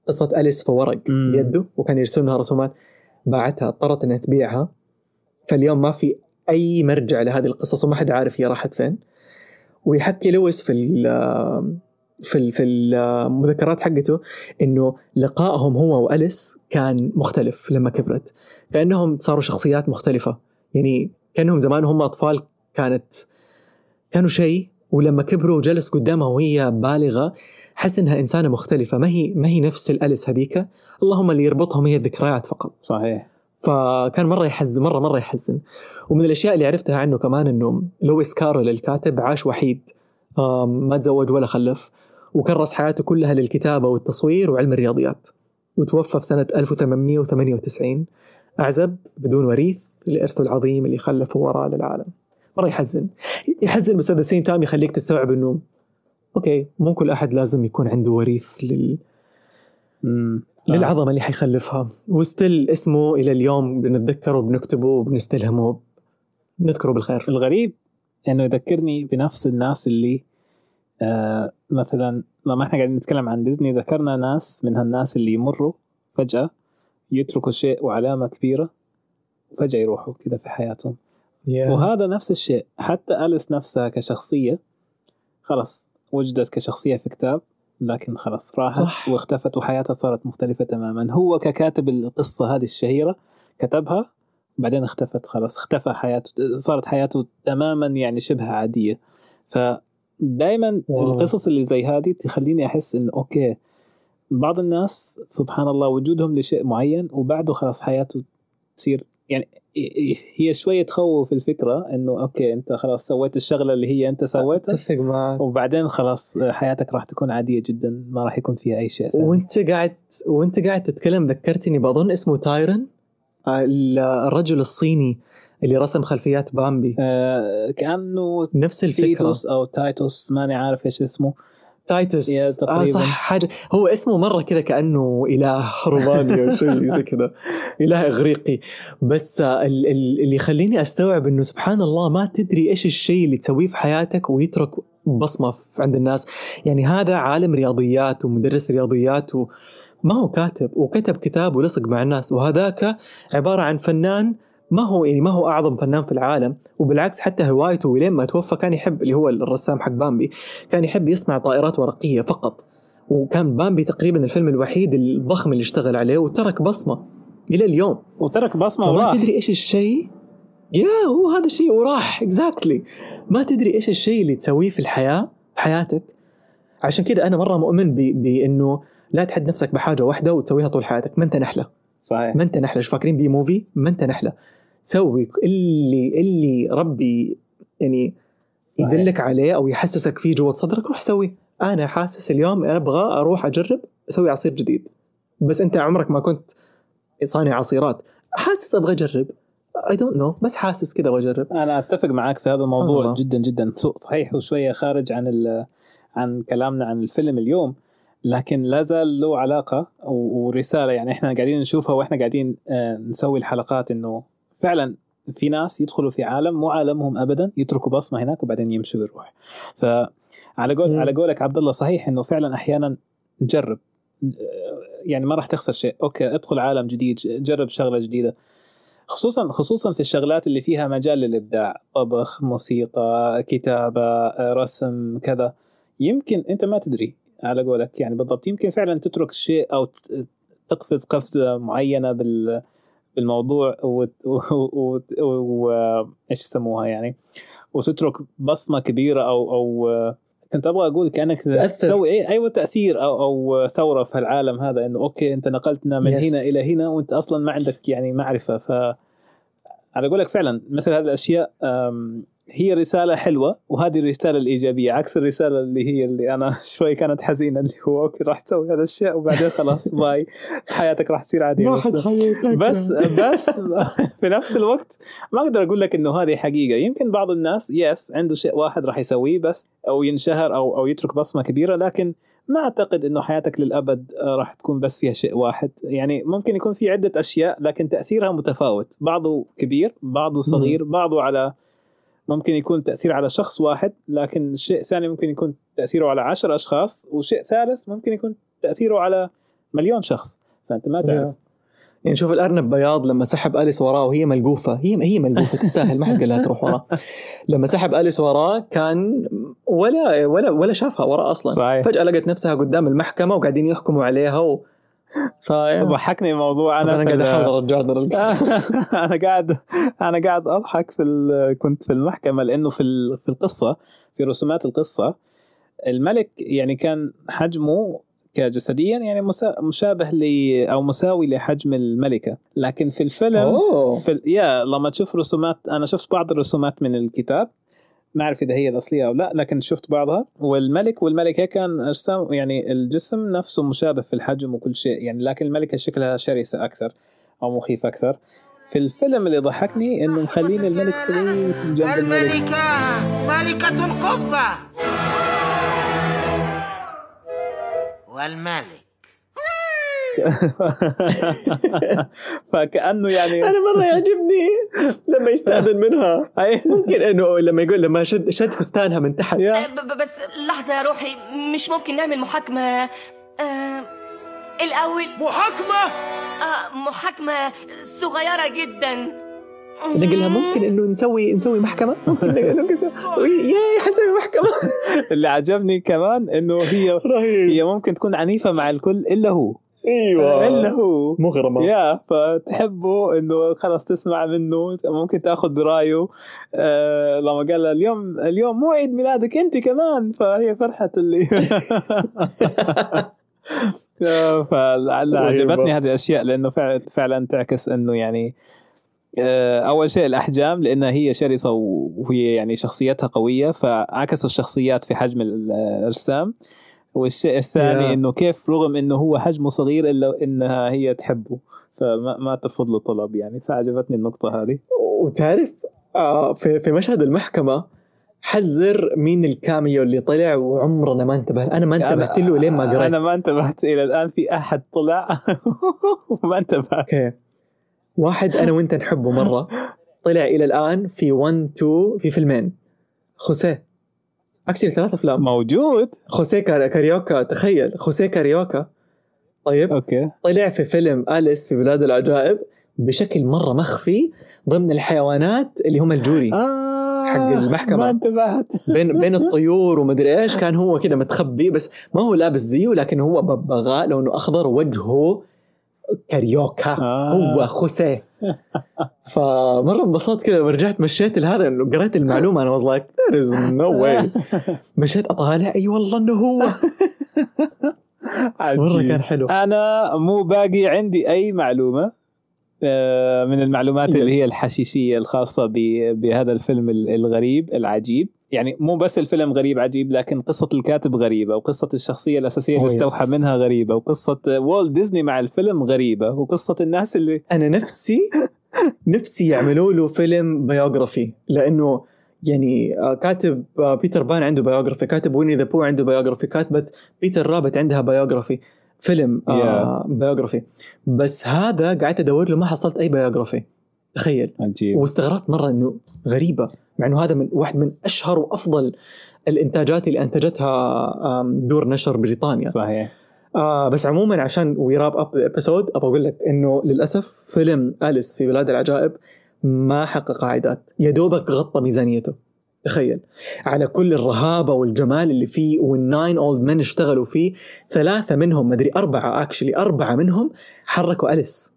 قصة أليس في ورق بيده وكان يرسم لها رسومات، باعتها، اضطرت إنها تبيعها. فاليوم ما في أي مرجع لهذه القصص، وما حد عارف هي راحت فين. ويحكي لويس في المذكرات حقته إنه لقائهم هو وأليس كان مختلف لما كبرت، كأنهم صاروا شخصيات مختلفة. يعني كأنهم زمان هم أطفال كانوا شيء، ولما كبروا وجلس قدامها وهي بالغة حس إنها إنسانة مختلفة، ما هي نفس الأليس هذيك. اللهم اللي يربطهم هي الذكريات فقط. صحيح. فكان مرة يحزن. ومن الأشياء اللي عرفتها عنه كمان إنه لويس كارول الكاتب عاش وحيد، ما تزوج ولا خلف، وكرس حياته كلها للكتابة والتصوير وعلم الرياضيات. وتوفى في سنة 1898 أعزب بدون وريث لإرثه العظيم اللي خلفه وراه للعالم. مرة يحزن بس هذا same time يخليك تستوعب إنه أوكي مو كل أحد لازم يكون عنده وريث للعظمة اللي حيخلفها. وستل اسمه إلى اليوم بنتذكره وبنكتبه وبنستلهمه نذكره بالخير. الغريب إنه يذكرني بنفس الناس اللي مثلا لما إحنا قاعدين نتكلم عن ديزني ذكرنا ناس من هالناس اللي يمروا فجأة يتركوا شيء وعلامة كبيرة وفجأة يروحوا كده في حياتهم. yeah. وهذا نفس الشيء. حتى أليس نفسها كشخصية خلاص وجدت كشخصية في كتاب لكن خلاص راحت صح. واختفت وحياتها صارت مختلفة تماما. هو ككاتب القصة هذه الشهيرة كتبها بعدين اختفت خلاص اختفى حياته صارت حياته تماما يعني شبه عادية. فدايما القصص اللي زي هذه تخليني أحس إن أوكي بعض الناس سبحان الله وجودهم لشيء معين وبعده خلاص حياته تصير يعني هي شوية تخوف الفكرة إنه أوكي أنت خلاص سويت الشغلة اللي هي أنت سويتها وبعدين خلاص حياتك راح تكون عادية جدا ما راح يكون فيها أي شيء سهل. وأنت قاعد تتكلم ذكرتني بظن اسمه تايرن الرجل الصيني اللي رسم خلفيات بامبي كأنه نفس الفكرة تيتوس أو تايتوس ماني عارف إيش اسمه تايتوس صح حاجة هو اسمه مرة كذا كأنه إله روماني أو شيء زي كذا إله إغريقي. بس اللي خليني أستوعب إنه سبحان الله ما تدري إيش الشيء اللي تسويه في حياتك ويترك بصمة عند الناس. يعني هذا عالم رياضيات ومدرس رياضيات وما هو كاتب وكتب كتاب ولصق مع الناس، وهذاك عبارة عن فنان ما هو أعظم فنان في العالم. وبالعكس حتى هوايته ولما توفى كان يحب اللي هو الرسام حق بامبي كان يحب يصنع طائرات ورقية فقط، وكان بامبي تقريبا الفيلم الوحيد الضخم اللي اشتغل عليه وترك بصمة إلى اليوم وترك بصمة وراح. ما تدري إيش الشيء هو هذا الشيء وراح exactly. ما تدري إيش الشيء اللي تسويه في الحياة في حياتك. عشان كده أنا مرة مؤمن بأنه لا تحد نفسك بحاجة واحدة وتسويها طول حياتك. ما أنت نحلة صحيح، ما أنت نحلة. شو فاكرين بي موفي؟ ما أنت نحلة، سوي اللي ربي يعني يدلك عليه أو يحسسك فيه جوة صدرك روح سوي. أنا حاسس اليوم أبغى أروح أجرب أسوي عصير جديد، بس أنت عمرك ما كنت صانع عصيرات. حاسس أبغى أجرب I don't know بس حاسس كده وأجرب. أنا أتفق معاك في هذا الموضوع جدا جدا صحيح، وشوية خارج عن كلامنا عن الفيلم اليوم، لكن لازال له علاقة ورسالة. يعني إحنا قاعدين نشوفها وإحنا قاعدين نسوي الحلقات إنه فعلا في ناس يدخلوا في عالم مو عالمهم أبدا يتركوا بصمة هناك وبعدين يمشوا ويروح. فعلى قولك عبد الله صحيح إنه فعلا أحيانا نجرب يعني ما راح تخسر شيء. أوكي ادخل عالم جديد جرب شغلة جديدة، خصوصا في الشغلات اللي فيها مجال للإبداع، طبخ، موسيقى، كتابة، رسم، كذا. يمكن أنت ما تدري على قولك يعني بالضبط، يمكن فعلا تترك شيء أو تقفز قفزة معينة بالموضوع إيش يسموها يعني، وتترك بصمة كبيرة أو كنت أبغى أقول كأنك تسوي أيوة تأثير أو ثورة في العالم هذا. إنه أوكي أنت نقلتنا من هنا إلى هنا وأنت أصلا ما عندك يعني معرفة. فعلى قولك فعلا مثل هذه الأشياء هي رسالة حلوة، وهذه الرسالة الإيجابية عكس الرسالة اللي أنا شوي كانت حزينة اللي هو أوكي راح تسوي هذا الشيء وبعدين خلاص باي حياتك راح تصير عادية. بس في نفس الوقت ما أقدر أقول لك إنه هذه حقيقة. يمكن بعض الناس عنده شيء واحد راح يسويه بس أو ينشهر أو يترك بصمة كبيرة، لكن ما أعتقد إنه حياتك للأبد راح تكون بس فيها شيء واحد. يعني ممكن يكون في عدة أشياء لكن تأثيرها متفاوت، بعضه كبير بعضه صغير بعضه على ممكن يكون تأثير على شخص واحد، لكن شيء ثاني ممكن يكون تأثيره على 10 أشخاص، وشيء ثالث ممكن يكون تأثيره على 1,000,000 شخص. فأنت ما تعرف. يعني شوف الأرنب بياض لما سحب أليس وراه وهي ملقوفة، هي ملقوفة تستاهل ما حد قال لها تروح وراه. لما سحب أليس وراه كان ولا شافها وراه أصلا صحيح. فجأة لقت نفسها قدام المحكمة وقاعدين يحكموا عليها ضحكني موضوع أنا قاعد أحضر الجادر أنا قاعد أضحك كنت في المحكمة، لأنه في القصة في رسومات القصة الملك يعني كان حجمه كجسديا يعني مشابه أو مساوي لحجم الملكة، لكن في الفيلم لما تشوف رسومات أنا شفت بعض الرسومات من الكتاب ما أعرف إذا هي الأصلية أو لا، لكن شفت بعضها. والملك والملكة كان أجسام، يعني الجسم نفسه مشابه في الحجم وكل شيء يعني، لكن الملكة شكلها شرسة أكثر أو مخيف أكثر. في الفيلم اللي ضحكني إنه مخلين الملك صغير جنب الملكة، ملكة القبة والملك فكأنه يعني أنا مرة يعجبني لما يستأذن منها، ممكن إنه لما يقول لما شد فستانها من تحت. بس لحظة يا روحي، مش ممكن نعمل محاكمة الأول؟ محاكمة صغيرة جدا. نقولها ممكن إنه نسوي محكمة، حنسوي محكمة. اللي عجبني كمان إنه هي ممكن تكون عنيفة مع الكل إلا هو. ايوه الا هو مغرمه يا فتحبه انه خلاص تسمع منه، ممكن تاخذ برايه. لما قال اليوم مو عيد ميلادك انت كمان، فهي فرحه اللي فعلا عجبتني هذه الاشياء، لانه فعلا تعكس انه يعني اول شيء الاحجام، لانها هي شرسه وهي يعني شخصيتها قويه، فعكسوا الشخصيات في حجم الاجسام. والشيء الثاني إنه كيف رغم إنه هو حجمه صغير إلا إنها هي تحبه، فما ترفض له طلب يعني. فعجبتني النقطة هذه. وتعرف في مشهد المحكمة حذر مين الكاميو اللي طلع وعمرنا ما انتبه. أنا ما انتبهت له لين ما قرأت، أنا ما انتبهت إلى الآن في أحد طلع وما انتبهت. okay. واحد أنا وأنت نحبه مرة طلع إلى الآن في 1-2 في فيلمين، خوسيه أكشن 3 أفلام موجود. خوسيه كاريوكا، تخيل خوسيه كاريوكا. طيب أوكي. طلع في فيلم أليس في بلاد العجائب بشكل مرة مخفي ضمن الحيوانات اللي هم الجوري حق المحكمة، بين الطيور ومدري إيش. كان هو كده متخبي، بس ما هو لابس زيه، لكن هو ببغاء لونه أخضر، وجهه كاريوكا هو خوسيه. فمرة انبسطت كده، رجعت مشيت لهذا انه قريت المعلومة. انا was like there is no way. مشيت اطالع، اي والله انه هو مرة كان حلو. انا مو باقي عندي اي معلومة من المعلومات اللي هي الحشيشية الخاصة بهذا الفيلم الغريب العجيب. يعني مو بس الفيلم غريب عجيب، لكن قصة الكاتب غريبة، وقصة الشخصية الأساسية اللي استوحى منها غريبة، وقصة والت ديزني مع الفيلم غريبة، وقصة الناس اللي أنا نفسي يعملوا له فيلم بيوغرافي. لأنه يعني كاتب بيتر بان عنده بيوغرافي، كاتب ويني ذا بو عنده بيوغرافي، كاتبة بيتر رابت عندها بيوغرافي، فيلم بيوغرافي. بس هذا قاعد أدور له ما حصلت أي بيوغرافي، تخيل. واستغربت مرة إنه غريبة، مع إنه هذا من واحد من أشهر وأفضل الإنتاجات اللي أنتجتها دور نشر بريطانيا. صحيح. بس عموما عشان ويراب أب الإبسود، أبغى أقول لك إنه للأسف فيلم أليس في بلاد العجائب ما حقق عائدات، يدوبك غطى ميزانيته، تخيل، على كل الرهابة والجمال اللي فيه. والناين أولد مان اشتغلوا فيه 3 منهم، مدري 4 أكشلي، 4 منهم حركوا أليس.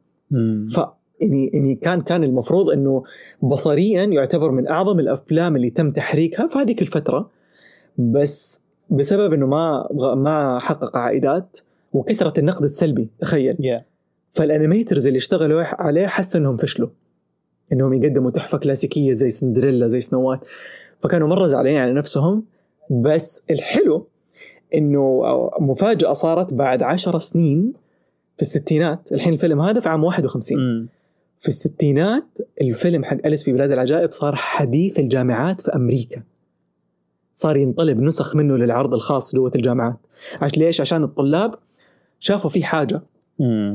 إني كان المفروض إنه بصريا يعتبر من أعظم الأفلام اللي تم تحريكها في هذه الفترة، بس بسبب إنه ما حقق عائدات وكثرة النقد السلبي، تخيل. فالأنيميترز اللي اشتغلوا عليه حسوا إنهم فشلوا، إنهم يقدموا تحفة كلاسيكية زي سندريلا زي سنو وايت، فكانوا مرة زعلانين على نفسهم. بس الحلو إنه مفاجأة صارت بعد 10 سنين في الستينات. الحين الفيلم هذا في عام 51، في الستينات الفيلم حق أليس في بلاد العجائب صار حديث الجامعات في أمريكا، صار ينطلب نسخ منه للعرض الخاص جوة الجامعات. ليش؟ عشان الطلاب شافوا فيه حاجة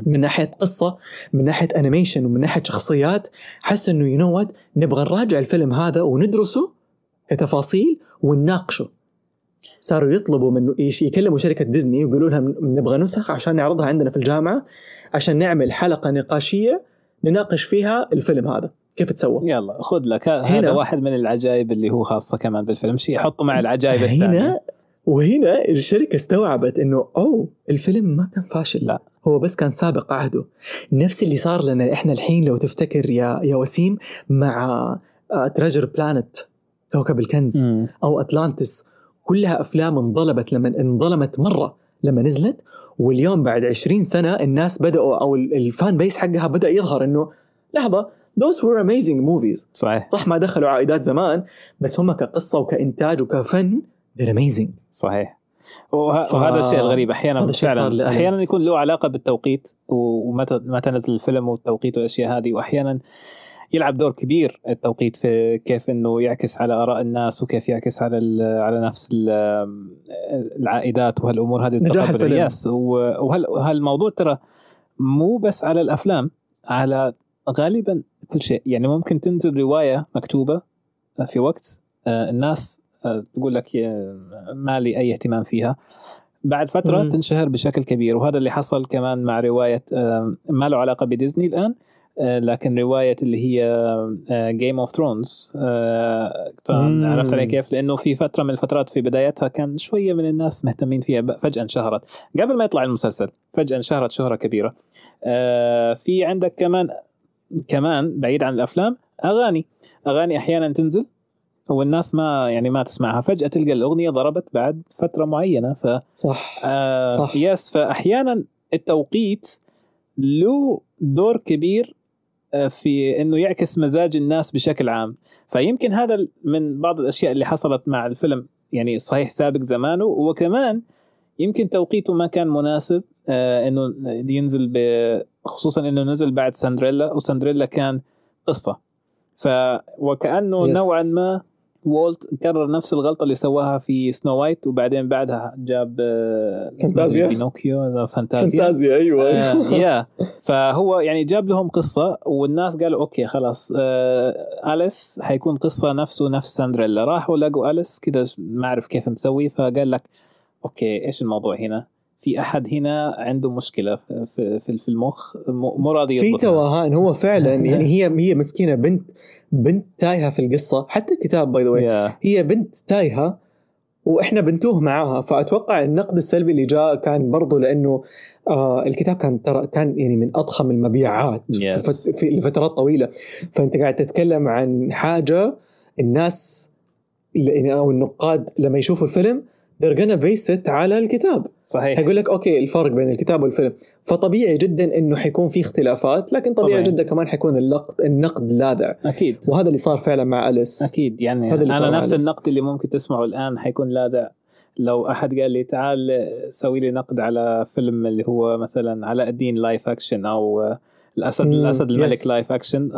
من ناحية قصة، من ناحية أنيميشن، ومن ناحية شخصيات. حسوا إنه ينوت، نبغى نراجع الفيلم هذا وندرسه كتفاصيل ونناقشه. صاروا يطلبوا منه إيش، يكلموا شركة ديزني ويقولوا لها نبغى نسخ عشان نعرضها عندنا في الجامعة، عشان نعمل حلقة نقاشية نناقش فيها الفيلم هذا كيف تسوى. يلا خذ لك هذا واحد من العجائب اللي هو خاصة كمان بالفيلم، شيء يحطه مع العجائب الثانية. وهنا الشركة استوعبت إنه الفيلم ما كان فاشل، لا هو بس كان سابق عهده. نفس اللي صار لنا إحنا الحين، لو تفتكر يا وسيم، مع تريجر بلانت، كوكب الكنز، أو أتلانتس، كلها أفلام انظلمت مرة لما نزلت. واليوم بعد 20 سنة الناس بدأوا، أو الفان بيس حقها بدأ يظهر إنه لحظة، those were amazing movies. صحيح. صح ما دخلوا عائدات زمان بس هم كقصة وكإنتاج وكفن they're amazing. صحيح. وهذا الشيء الغريب أحيانا فعلا أحيانا يكون له علاقة بالتوقيت وما تنزل الفيلم والتوقيت والأشياء هذه, وأحيانا يلعب دور كبير التوقيت في كيف إنه يعكس على آراء الناس وكيف يعكس على نفس العائدات وهالأمور هذه التقابليات. وهالموضوع ترى مو بس على الأفلام, على غالبا كل شيء. يعني ممكن تنزل رواية مكتوبة في وقت الناس تقول لك ما لي أي اهتمام فيها, بعد فترة تنشهر بشكل كبير. وهذا اللي حصل كمان مع رواية ما له علاقة بديزني الآن, لكن رواية اللي هي Game of Thrones. عرفت علي كيف؟ لأنه في فترة من الفترات في بدايتها كان شوية من الناس مهتمين فيها, فجأة انشهرت قبل ما يطلع المسلسل, فجأة انشهرت شهرة كبيرة. في عندك كمان بعيد عن الأفلام أغاني أحيانا تنزل والناس ما تسمعها, فجأة تلقى الأغنية ضربت بعد فترة معينة. صح. صح. يس. فأحيانا التوقيت له دور كبير في انه يعكس مزاج الناس بشكل عام. فيمكن هذا من بعض الاشياء اللي حصلت مع الفيلم, يعني صحيح سابق زمانه, وكمان يمكن توقيته ما كان مناسب انه ينزل, خصوصا انه نزل بعد سندريلا, وسندريلا كان قصة. وكأنه نوعا ما وولت كرر نفس الغلطة اللي سواها في سنو وايت, وبعدين بعدها جاب بينوكيو فانتازيا. أيوة. فهو يعني جاب لهم قصة والناس قالوا أوكي خلاص, أليس هيكون قصة نفس سندريلا. راحوا لقوا أليس كده ما أعرف كيف مسوي, فقال لك أوكي إيش الموضوع هنا؟ في أحد هنا عنده مشكلة في المخ, مو راضي يطلع في توهان. هو فعلا يعني هي مسكينة بنت تايهة في القصة, حتى الكتاب باي ذا واي هي بنت تايهة وإحنا بنتوه معاها. فأتوقع النقد السلبي اللي جاء كان برضو لأنه الكتاب كان يعني من أضخم المبيعات في لفترات طويلة. فأنت قاعد تتكلم عن حاجة الناس أو النقاد لما يشوفوا الفيلم درجنا بيست على الكتاب. صحيح. هيقول لك أوكي الفرق بين الكتاب والفيلم, فطبيعي جدا إنه حيكون في اختلافات, لكن طبيعي جدا كمان حيكون النقد لاذع. أكيد. وهذا اللي صار فعلا مع أليس. أكيد. يعني أنا نفس النقد اللي ممكن تسمعه الآن حيكون لاذع لو أحد قال لي تعال سوي لي نقد على فيلم اللي هو مثلا علاء الدين لايف أكشن أو الأسد الملك لايف أكشن,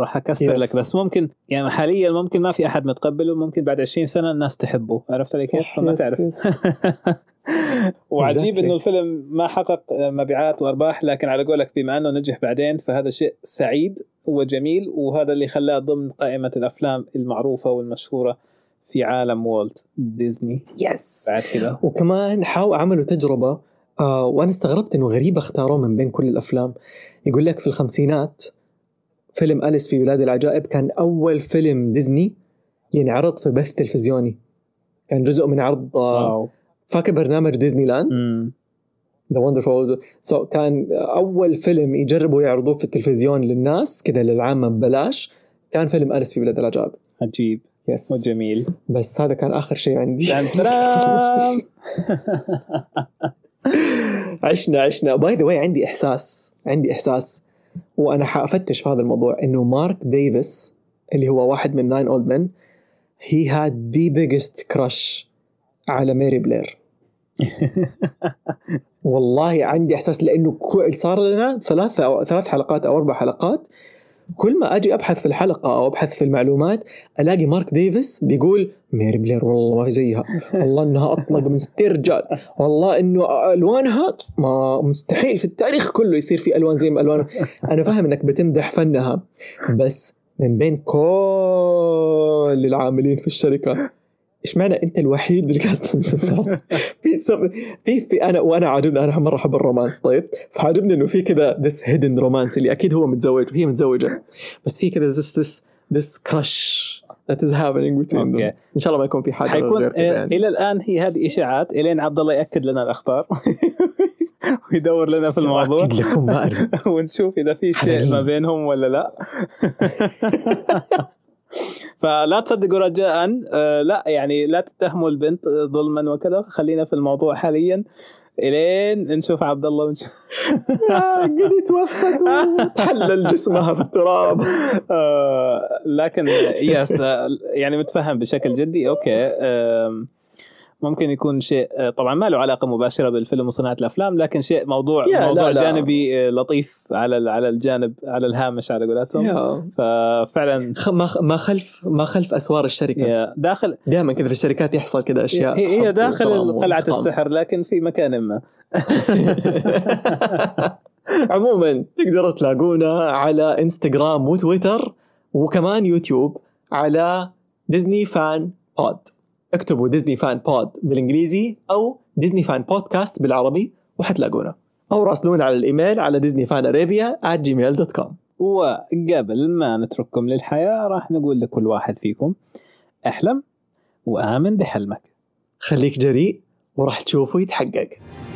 راح أكسر لك. بس ممكن يعني حاليا ممكن ما في أحد متقبله, ممكن بعد 20 سنة الناس تحبه. عرفت علي كيف؟ ما تعرف. وعجيب إنه الفيلم ما حقق مبيعات وأرباح, لكن على قولك بما أنه نجح بعدين فهذا شيء سعيد وجميل, وهذا اللي خلاه ضمن قائمة الأفلام المعروفة والمشهورة في عالم والت ديزني. بعد كده وكمان عملوا تجربة وأنا استغربت أنه غريبة اختاروه من بين كل الأفلام. يقول لك في 1950s فيلم أليس في بلاد العجائب كان أول فيلم ديزني ينعرض في بث تلفزيوني, كان جزء من عرض فاكر برنامج ديزني لاند The Wonderful. كان أول فيلم يجربوا يعرضوه في التلفزيون للناس كده للعامة ببلاش, كان فيلم أليس في بلاد العجائب. عجيب. وجميل. بس هذا كان آخر شيء عندي. عشنا باي ذا واي. عندي إحساس وأنا حأفتش في هذا الموضوع, إنه مارك ديفيس اللي هو واحد من ناين أولد مان he had the biggest crush على ميري بلير. والله عندي إحساس, لأنه صار لنا ثلاث حلقات أو 4 حلقات, كل ما أجي أبحث في الحلقة أو أبحث في المعلومات ألاقي مارك ديفيس بيقول ميري بلير والله ما في زيها, والله إنها أطلق من 6 رجال, والله إنه ألوانها ما مستحيل في التاريخ كله يصير في ألوان زي ما ألوانها. أنا فاهم إنك بتمدح فنها, بس من بين كل العاملين في الشركة إيش معنى أنت الوحيد اللي قاعد في أنا عاجبني, أنا مرة أحب الرومانس طيب, فعاجبني إنه في كذا this hidden romance اللي أكيد هو متزوج وهي متزوجة, بس في كذا this crush that is happening between them. إن شاء الله ما يكون في حاجة غير كذا يعني. إلى الآن هي هذه إشاعات إلين عبد الله يأكد لنا الأخبار ويدور لنا في الموضوع ونشوف إذا في شيء ما بينهم ولا لا. فلا تصدقوا رجاء، لا يعني لا تتهموا البنت ظلما وكذا. خلينا في الموضوع حاليا الين نشوف عبد الله ونشوف قد يتوفد وتحلل جسمها في التراب. لكن يس يعني متفهم بشكل جدي. اوكي ممكن يكون شيء طبعا ما له علاقه مباشره بالفيلم وصناعه الافلام، لكن شيء موضوع لا جانبي لطيف على الجانب، على الهامش على قولتهم. ففعلا ما خلف اسوار الشركه، داخل دائما كذا في الشركات يحصل كذا اشياء، هي داخل قلعه السحر لكن في مكان ما. عموما تقدروا تلاقونا على انستغرام وتويتر وكمان يوتيوب على ديزني فان بود. اكتبوا ديزني فان بود بالانجليزي او ديزني فان بودكاست بالعربي وحتلاقونا، او راسلونا على الايميل على disneyfanarabia@gmail.com. وقبل ما نترككم للحياة راح نقول لكل واحد فيكم احلم وآمن بحلمك، خليك جريء وراح تشوفه يتحقق.